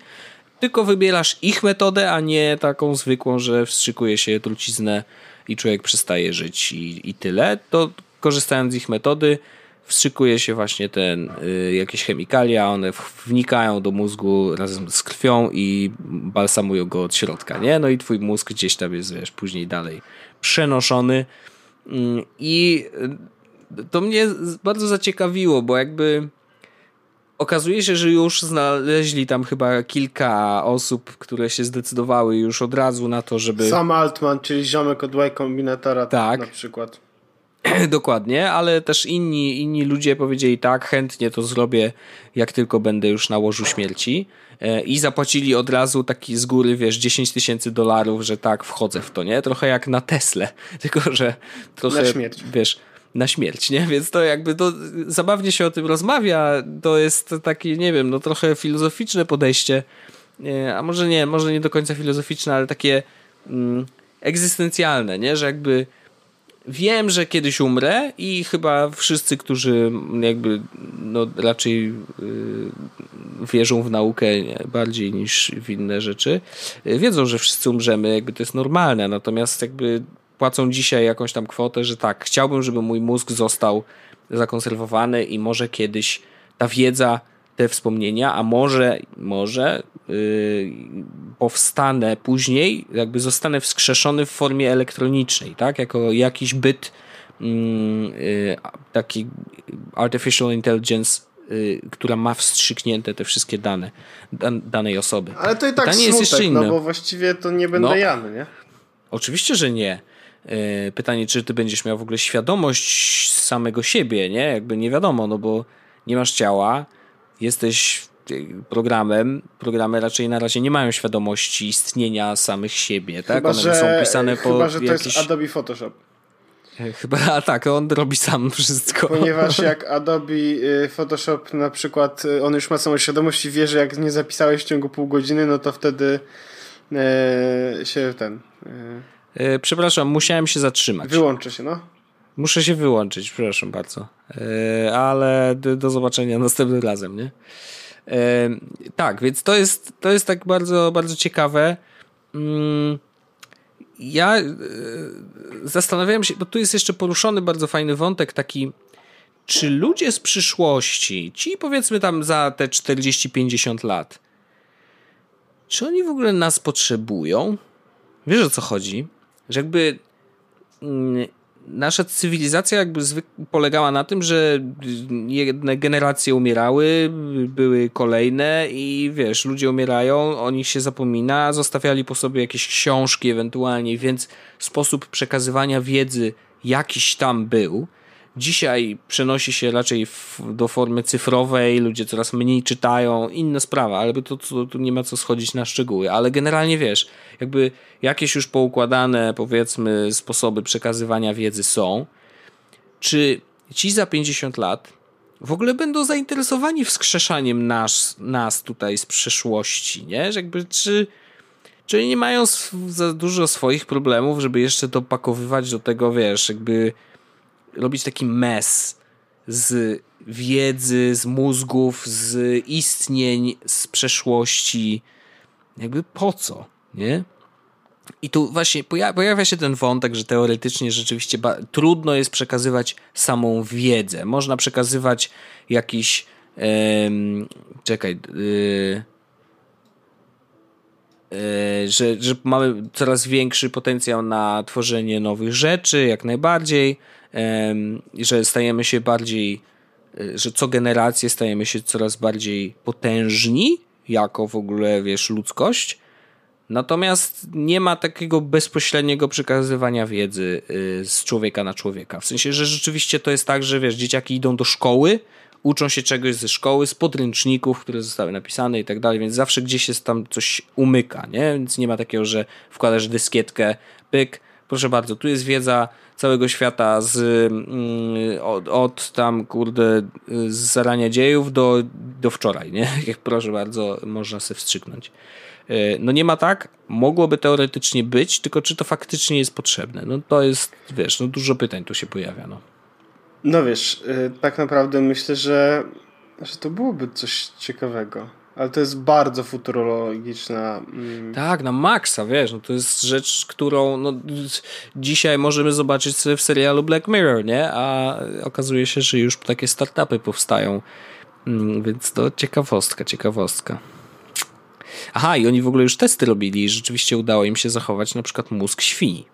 tylko wybierasz ich metodę, a nie taką zwykłą, że wstrzykuje się truciznę i człowiek przestaje żyć i, i tyle, to korzystając z ich metody wstrzykuje się właśnie ten y, jakieś chemikalia, one wnikają do mózgu razem z krwią i balsamują go od środka, nie? No i twój mózg gdzieś tam jest, wiesz, później dalej przenoszony i y, y, to mnie bardzo zaciekawiło, bo jakby okazuje się, że już znaleźli tam chyba kilka osób, które się zdecydowały już od razu na to, żeby... Sam Altman, czyli ziomek od Y Combinatora, tak, na przykład. Dokładnie, ale też inni, inni ludzie powiedzieli tak, chętnie to zrobię, jak tylko będę już na łożu śmierci. i zapłacili od razu taki z góry, wiesz, dziesięć tysięcy dolarów, że tak, wchodzę w to, nie? Trochę jak na Teslę, tylko że trochę, na śmierć. wiesz... na śmierć, nie? Więc to jakby to, zabawnie się o tym rozmawia, to jest takie, nie wiem, no trochę filozoficzne podejście, a może nie, może nie do końca filozoficzne, ale takie mm, egzystencjalne, nie? Że jakby wiem, że kiedyś umrę i chyba wszyscy, którzy jakby no raczej yy, wierzą w naukę bardziej niż w inne rzeczy, yy, wiedzą, że wszyscy umrzemy, jakby to jest normalne, natomiast jakby płacą dzisiaj jakąś tam kwotę, że tak, chciałbym, żeby mój mózg został zakonserwowany i może kiedyś ta wiedza, te wspomnienia, a może, może yy, powstanę później, jakby zostanę wskrzeszony w formie elektronicznej, tak, jako jakiś byt yy, taki artificial intelligence, yy, która ma wstrzyknięte te wszystkie dane dan- danej osoby. Ale to i tak Pytanie smutek, no bo właściwie to nie będę no, jany, nie? Oczywiście, że nie. Pytanie, czy ty będziesz miał w ogóle świadomość samego siebie, nie? Jakby nie wiadomo, no bo nie masz ciała, jesteś programem, programy raczej na razie nie mają świadomości istnienia samych siebie, tak? Chyba, One że, są pisane po chyba, że to jakiś... jest Adobe Photoshop. Chyba, a tak, on robi sam wszystko. Ponieważ jak Adobe Photoshop na przykład, on już ma samą świadomość i wie, że jak nie zapisałeś w ciągu pół godziny, no to wtedy e, się ten... E... Przepraszam, musiałem się zatrzymać. Wyłączę się, no. Muszę się wyłączyć, przepraszam bardzo. Yy, ale do, do zobaczenia następnym razem, nie? Yy, tak, więc to jest, to jest tak bardzo, bardzo ciekawe. Yy, ja yy, zastanawiałem się, bo tu jest jeszcze poruszony bardzo fajny wątek taki, czy ludzie z przyszłości, ci powiedzmy tam za te czterdzieści pięćdziesiąt lat, czy oni w ogóle nas potrzebują? Wiesz, o co chodzi? Że jakby nasza cywilizacja jakby zwyk- polegała na tym, że jedne generacje umierały, były kolejne i wiesz, ludzie umierają, o nich się zapomina, zostawiali po sobie jakieś książki ewentualnie, więc sposób przekazywania wiedzy jakiś tam był. Dzisiaj przenosi się raczej f- do formy cyfrowej, ludzie coraz mniej czytają, inna sprawa, ale to, to, to nie ma co schodzić na szczegóły, ale generalnie wiesz, jakby jakieś już poukładane powiedzmy sposoby przekazywania wiedzy są. Czy ci za pięćdziesiąt lat w ogóle będą zainteresowani wskrzeszaniem nas, nas tutaj z przeszłości, nie? Że jakby czy... Czyli nie mają sw- za dużo swoich problemów, żeby jeszcze dopakowywać do tego, wiesz, jakby... robić taki mes z wiedzy, z mózgów, z istnień, z przeszłości. Jakby po co, nie? I tu właśnie pojawia się ten wątek, że teoretycznie rzeczywiście ba- trudno jest przekazywać samą wiedzę. Można przekazywać jakiś... Yy, czekaj... Yy, yy, że, że mamy coraz większy potencjał na tworzenie nowych rzeczy, jak najbardziej... że stajemy się bardziej, że co generacje stajemy się coraz bardziej potężni, jako w ogóle, wiesz, ludzkość. Natomiast nie ma takiego bezpośredniego przekazywania wiedzy z człowieka na człowieka. W sensie, że rzeczywiście to jest tak, że wiesz, dzieciaki idą do szkoły, uczą się czegoś ze szkoły, z podręczników, które zostały napisane i tak dalej, więc zawsze gdzieś jest tam coś umyka, nie? Więc nie ma takiego, że wkładasz dyskietkę, pyk, proszę bardzo, tu jest wiedza całego świata z, mm, od, od tam, kurde, z zarania dziejów do, do wczoraj, nie? Proszę bardzo, można sobie wstrzyknąć. No nie ma tak, mogłoby teoretycznie być, tylko czy to faktycznie jest potrzebne? No to jest, wiesz, no dużo pytań tu się pojawia, no. No wiesz, tak naprawdę myślę, że, że to byłoby coś ciekawego. Ale to jest bardzo futurologiczna... Mm. Tak, na maksa, wiesz, no to jest rzecz, którą no, dzisiaj możemy zobaczyć sobie w serialu Black Mirror, nie? A okazuje się, że już takie startupy powstają, mm, więc to ciekawostka, ciekawostka. Aha, i oni w ogóle już testy robili i rzeczywiście udało im się zachować na przykład mózg świni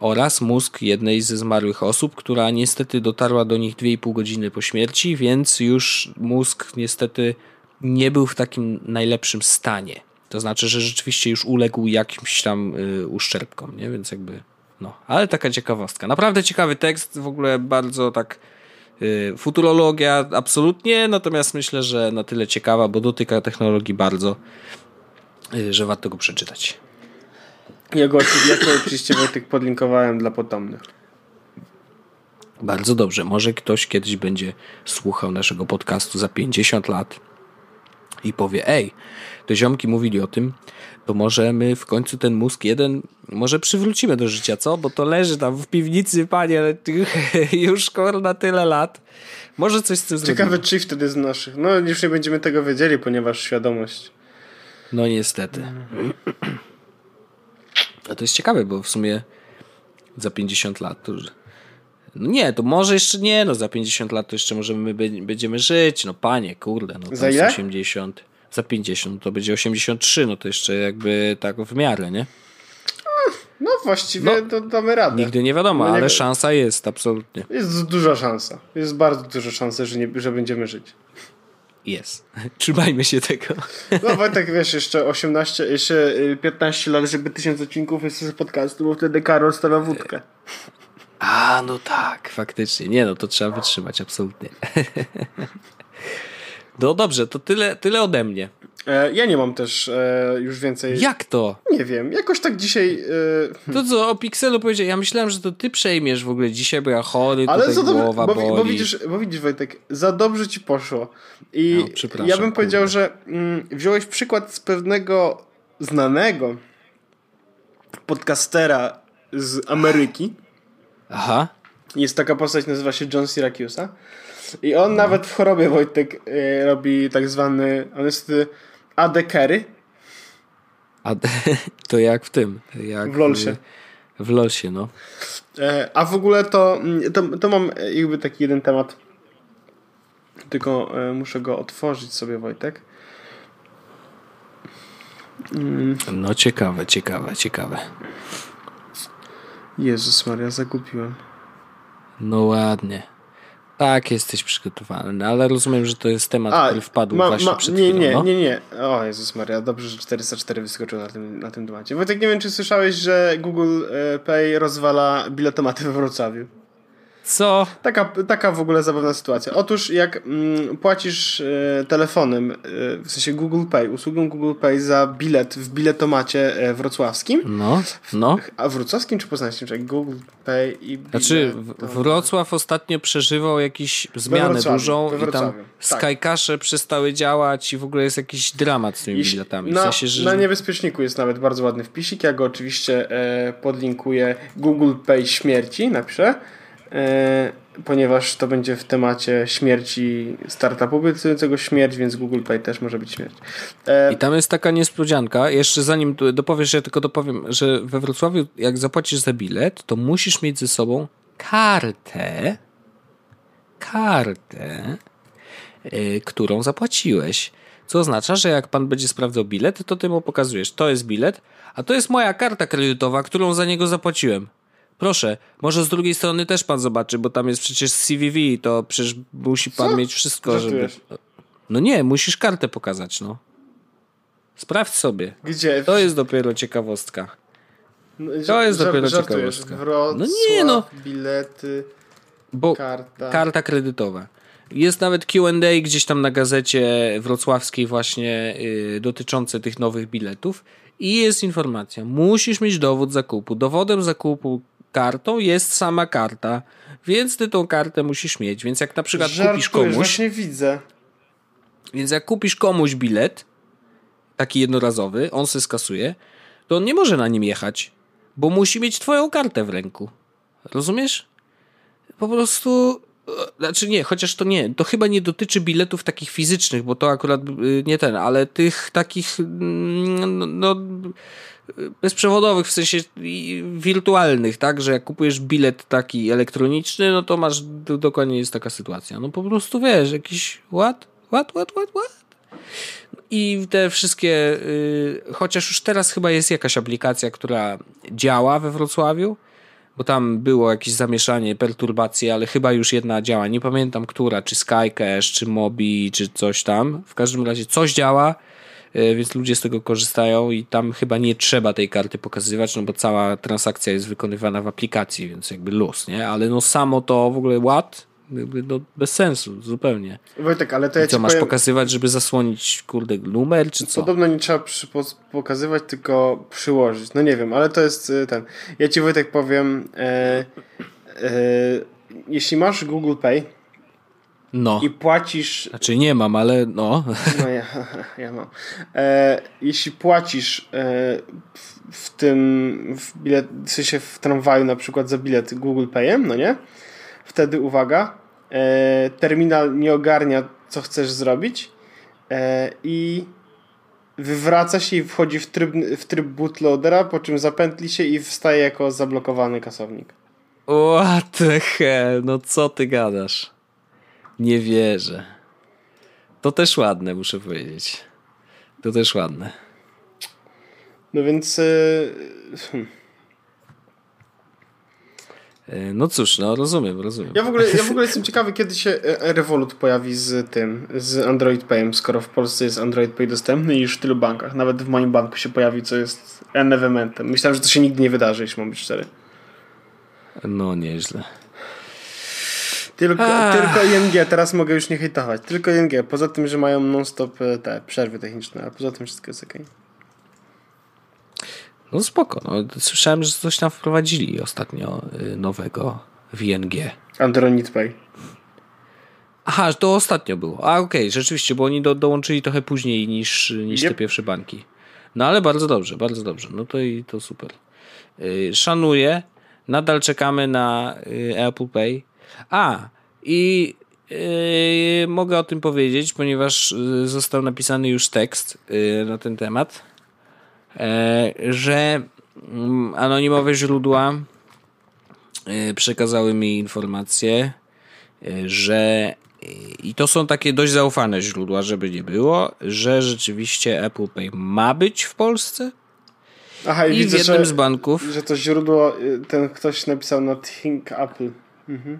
oraz mózg jednej ze zmarłych osób, która niestety dotarła do nich dwie i pół godziny po śmierci, więc już mózg niestety... nie był w takim najlepszym stanie. To znaczy, że rzeczywiście już uległ jakimś tam y, uszczerbkom, nie? Więc jakby, no. Ale taka ciekawostka. Naprawdę ciekawy tekst, w ogóle bardzo tak Futurologia absolutnie, natomiast myślę, że na tyle ciekawa, bo dotyka technologii bardzo, że warto go przeczytać. Ja go oczywiście Wojtek podlinkowałem dla potomnych. Bardzo dobrze. Może ktoś kiedyś będzie słuchał naszego podcastu za pięćdziesiąt lat i powie: ej, te ziomki mówili o tym, to może my w końcu ten mózg jeden może przywrócimy do życia, co? Bo to leży tam w piwnicy, panie, już korna tyle lat. Może coś z tym zrobimy. Ciekawe, czy wtedy z naszych. No już nie będziemy tego wiedzieli, ponieważ świadomość. No niestety. A to jest ciekawe, bo w sumie za pięćdziesiąt lat to... No nie, to może jeszcze nie, no za pięćdziesiąt lat to jeszcze możemy będziemy żyć, no panie, kurde, no za ile? osiemdziesiąt Za pięćdziesiąt to będzie osiemdziesiąt trzy, no to jeszcze jakby tak w miarę, nie? No właściwie no, to damy radę. Nigdy nie wiadomo, no nie ale wiadomo. Szansa jest, absolutnie. Jest duża szansa, jest bardzo duża szansa, że, nie, że będziemy żyć. Jest. Trzymajmy się tego. No Wojtek, wiesz, jeszcze osiemnaście, jeszcze piętnaście lat, żeby tysiąc odcinków jeszcze z podcastu, bo wtedy Karol stawia wódkę. A, no tak, faktycznie. Nie, no to trzeba wytrzymać, absolutnie. No dobrze, to tyle, tyle ode mnie. E, ja nie mam też e, już więcej... Jak to? Nie wiem, jakoś tak dzisiaj... E... To co, o Pixelu powiedziałem, ja myślałem, że to ty przejmiesz w ogóle dzisiaj, bo ja chory, ale tutaj za głowa dobrze, bo, boli. Bo widzisz, bo widzisz, Wojtek, za dobrze ci poszło. I no, ja bym powiedział, kurde. że mm, wziąłeś przykład z pewnego znanego podcastera z Ameryki. Aha. Jest taka postać, nazywa się John Syracuse'a. I on no. nawet w chorobie, Wojtek, y, robi tak zwany, on jest A D carry. A D, to jak w tym. Jak w LOLsie. W, w LOLsie, no. E, a w ogóle to, to, to mam jakby taki jeden temat, tylko y, muszę go otworzyć sobie, Wojtek. Mm. No ciekawe, ciekawe, ciekawe. Jezus Maria, zagubiłem. No ładnie. Tak, jesteś przygotowany, no, ale rozumiem, że to jest temat, A, który wpadł ma, właśnie ma, przed chwilą. Nie, nie, no? nie, nie. O Jezus Maria, dobrze, że czterysta cztery wyskoczył na tym, na tym temacie. Wojtek, nie wiem, czy słyszałeś, że Google Pay rozwala biletomaty we Wrocławiu. Co? Taka, taka w ogóle zabawna sytuacja. Otóż jak mm, płacisz y, telefonem, y, w sensie Google Pay, usługą Google Pay za bilet w biletomacie y, wrocławskim. No, no. A wrocławskim czy poznańskim? Czyli Google Pay i bilet. Znaczy Wrocław ostatnio przeżywał jakieś zmianę dużą i tam skykasze tak. przestały działać i w ogóle jest jakiś dramat z tymi Jeśli, biletami. W na, sensie, że... na niebezpieczniku jest nawet bardzo ładny wpisik. Ja go oczywiście y, podlinkuję. Google Pay śmierci, napiszę. Ponieważ to będzie w temacie śmierci startupu obiecującego śmierć, więc Google Pay też może być śmierć. E... I tam jest taka niespodzianka, jeszcze zanim dopowiesz, ja tylko dopowiem, że we Wrocławiu jak zapłacisz za bilet, to musisz mieć ze sobą kartę, kartę, yy, którą zapłaciłeś. Co oznacza, że jak pan będzie sprawdzał bilet, to ty mu pokazujesz, to jest bilet, a to jest moja karta kredytowa, którą za niego zapłaciłem. Proszę, może z drugiej strony też pan zobaczy, bo tam jest przecież C V V, to przecież musi pan Co? mieć wszystko, żeby... No nie, musisz kartę pokazać, no. Sprawdź sobie. Gdzie? To jest dopiero ciekawostka. No, to jest dopiero ciekawostka. Wrocław, no nie, no. bilety, bo karta. Karta kredytowa. Jest nawet Q and A gdzieś tam na gazecie wrocławskiej właśnie yy, dotyczące tych nowych biletów i jest informacja. Musisz mieć dowód zakupu. Dowodem zakupu kartą jest sama karta, więc ty tą kartę musisz mieć, więc jak na przykład Żartujesz, kupisz komuś... właśnie widzę. Więc jak kupisz komuś bilet, taki jednorazowy, on se skasuje, to on nie może na nim jechać, bo musi mieć twoją kartę w ręku. Rozumiesz? Po prostu... Znaczy nie, chociaż to nie, to chyba nie dotyczy biletów takich fizycznych, bo to akurat nie ten, ale tych takich no, no bezprzewodowych, w sensie wirtualnych, tak, że jak kupujesz bilet taki elektroniczny, no to masz, to dokładnie jest taka sytuacja, no po prostu wiesz, jakiś ład, ład, ład, ład, ład. I te wszystkie, y, chociaż już teraz chyba jest jakaś aplikacja, która działa we Wrocławiu, bo tam było jakieś zamieszanie, perturbacje, ale chyba już jedna działa, nie pamiętam która, czy Skycash, czy Mobi, czy coś tam, w każdym razie coś działa, więc ludzie z tego korzystają i tam chyba nie trzeba tej karty pokazywać, no bo cała transakcja jest wykonywana w aplikacji, więc jakby luz, nie? Ale no samo to w ogóle ład, Jakby do, bez sensu zupełnie. Wojtek, ale to ja I co, masz powiem... pokazywać, żeby zasłonić, kurde, numer, czy co? Podobno nie trzeba przy, pokazywać, tylko przyłożyć. No nie wiem, ale to jest ten... Ja ci, Wojtek, powiem... E, e, jeśli masz Google Pay no. i płacisz... Znaczy nie mam, ale no. No ja, ja mam. E, jeśli płacisz e, w, w tym... W, bilet, w sensie w tramwaju na przykład za bilet Google Payem, no nie? Wtedy uwaga, e, terminal nie ogarnia, co chcesz zrobić e, i wywraca się i wchodzi w tryb, w tryb bootloadera, po czym zapętli się i wstaje jako zablokowany kasownik. What the hell, no co ty gadasz? Nie wierzę. To też ładne, muszę powiedzieć. To też ładne. No więc... Y- hmm. No cóż, no rozumiem, rozumiem. Ja w ogóle, ja w ogóle jestem ciekawy, kiedy się Revolut pojawi z tym, z Android Payem, skoro w Polsce jest Android Pay dostępny i już w tylu bankach. Nawet w moim banku się pojawi, co jest ewenementem. Myślałem, że to się nigdy nie wydarzy, jeśli mam być szczery. No nieźle. Tylko, tylko I N G, teraz mogę już nie hejtować. Tylko I N G, poza tym, że mają non-stop te przerwy techniczne, a poza tym wszystko jest okej. Okay. No spoko, no, słyszałem, że coś tam wprowadzili ostatnio nowego w I N G. Android Pay. Aha, to ostatnio było. A okej, okay, rzeczywiście, bo oni do, dołączyli trochę później niż, niż yep. te pierwsze banki. No ale bardzo dobrze, bardzo dobrze. No to i to super. Szanuję. Nadal czekamy na Apple Pay. A, i yy, mogę o tym powiedzieć, ponieważ został napisany już tekst yy, na ten temat. E, że mm, anonimowe źródła e, przekazały mi informacje, e, że e, i to są takie dość zaufane źródła, żeby nie było, że rzeczywiście Apple Pay ma być w Polsce. Aha, i, i widzę, w jednym że, z banków, że to źródło ten ktoś napisał na Think Apple. Mhm.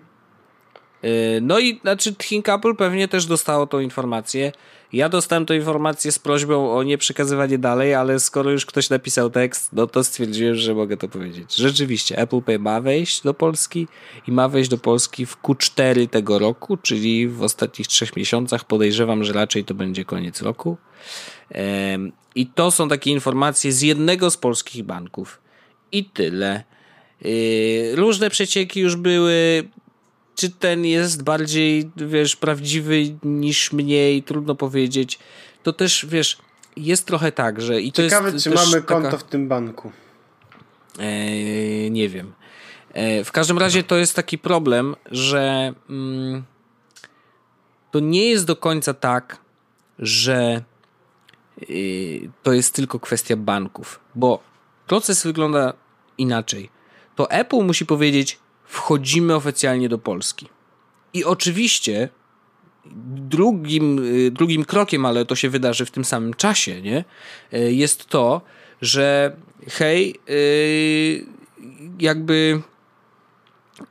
E, no i znaczy Think Apple pewnie też dostało tą informację. Ja dostałem tę informację z prośbą o nie przekazywanie dalej, ale skoro już ktoś napisał tekst, no to stwierdziłem, że mogę to powiedzieć. Rzeczywiście, Apple Pay ma wejść do Polski i ma wejść do Polski w Q cztery tego roku, czyli w ostatnich trzech miesiącach. Podejrzewam, że raczej to będzie koniec roku. I to są takie informacje z jednego z polskich banków. I tyle. Różne przecieki już były... Czy ten jest bardziej, wiesz, prawdziwy niż mniej, trudno powiedzieć. To też, wiesz, jest trochę tak, że... I to ciekawe, jest czy mamy konto taka... w tym banku. Eee, nie wiem. Eee, w każdym razie to jest taki problem, że mm, to nie jest do końca tak, że yy, to jest tylko kwestia banków, bo proces wygląda inaczej. To Apple musi powiedzieć... Wchodzimy oficjalnie do Polski. I oczywiście drugim, drugim krokiem, ale to się wydarzy w tym samym czasie, nie? Jest to, że hej, jakby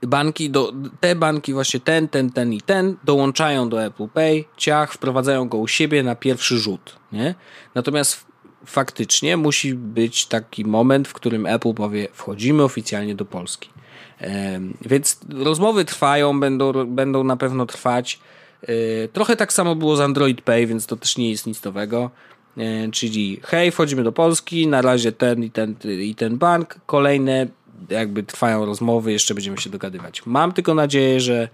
banki, do, te banki właśnie ten, ten, ten i ten dołączają do Apple Pay, ciach, wprowadzają go u siebie na pierwszy rzut, nie? Natomiast faktycznie musi być taki moment, w którym Apple powie, wchodzimy oficjalnie do Polski. Więc rozmowy trwają, będą, będą na pewno trwać. Trochę tak samo było z Android Pay, więc to też nie jest nic nowego. Czyli hej, wchodzimy do Polski, na razie ten i ten i ten bank. Kolejne jakby trwają rozmowy, jeszcze będziemy się dogadywać. Mam tylko nadzieję, że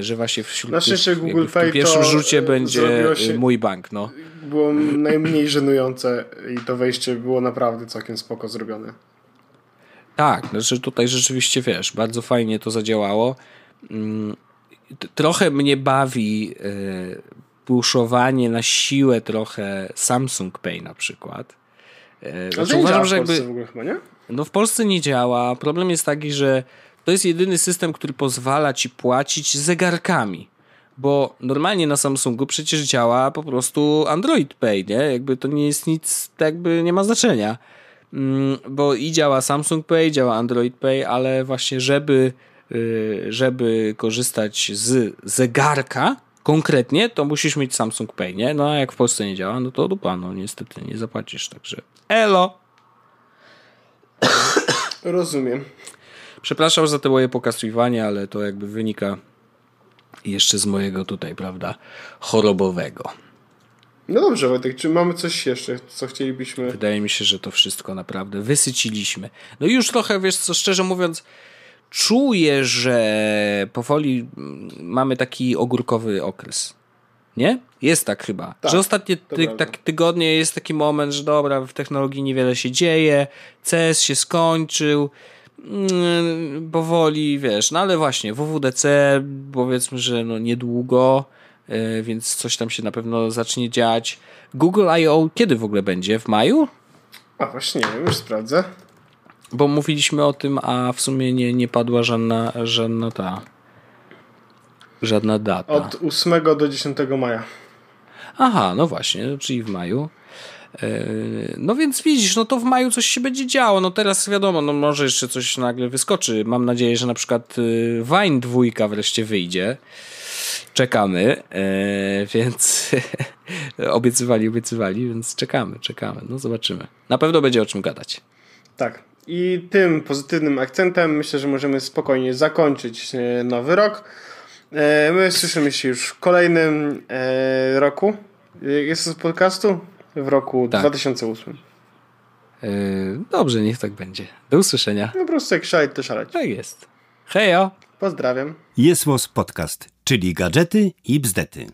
że właśnie wśród na tych, Google w Pay pierwszym rzucie będzie mój bank. No. Było najmniej żenujące i to wejście było naprawdę całkiem spoko zrobione. Tak, znaczy tutaj rzeczywiście, wiesz, bardzo fajnie to zadziałało. Trochę mnie bawi puszowanie na siłę trochę Samsung Pay na przykład. Znaczy, nie uważam, że jakby... w Polsce w ogóle chyba, nie? No w Polsce nie działa. Problem jest taki, że to jest jedyny system, który pozwala ci płacić zegarkami. Bo normalnie na Samsungu przecież działa po prostu Android Pay, nie? Jakby to nie jest nic, jakby nie ma znaczenia. Bo i działa Samsung Pay, działa Android Pay, ale właśnie żeby, żeby korzystać z zegarka konkretnie, to musisz mieć Samsung Pay, nie? No a jak w Polsce nie działa, no to dupa, no niestety nie zapłacisz, także elo. Rozumiem. Przepraszam za te moje pokasływanie, ale to jakby wynika jeszcze z mojego tutaj, prawda, chorobowego. No dobrze, Wojtek, czy mamy coś jeszcze, co chcielibyśmy? Wydaje mi się, że to wszystko naprawdę wysyciliśmy. No już trochę, wiesz co, szczerze mówiąc, czuję, że powoli mamy taki ogórkowy okres. Nie? Jest tak chyba. Tak, że ostatnie ty, tak tygodnie jest taki moment, że dobra, w technologii niewiele się dzieje, C E S się skończył, mm, powoli, wiesz, no ale właśnie, W W D C, powiedzmy, że no niedługo, yy, więc coś tam się na pewno zacznie dziać. Google I O kiedy w ogóle będzie? W maju? A właśnie, już sprawdzę. Bo mówiliśmy o tym, a w sumie nie, nie padła żadna, żadna ta... Żadna data. Od ósmego do dziesiątego maja. Aha, no właśnie, czyli w maju. No więc widzisz, no to w maju coś się będzie działo. No teraz wiadomo, no może jeszcze coś nagle wyskoczy. Mam nadzieję, że na przykład Wine dwójka wreszcie wyjdzie. Czekamy, więc obiecywali, obiecywali, więc czekamy, czekamy. No zobaczymy. Na pewno będzie o czym gadać. Tak. I tym pozytywnym akcentem myślę, że możemy spokojnie zakończyć nowy rok. My słyszymy się już w kolejnym e, roku. Jest to z podcastu w roku tak. dwa tysiące ósmym. Yy, dobrze, niech tak będzie. Do usłyszenia. No po prostu jak szaleć, to szaleć. Tak jest. Hejo. Pozdrawiam. Yes Was Podcast, czyli gadżety i bzdety.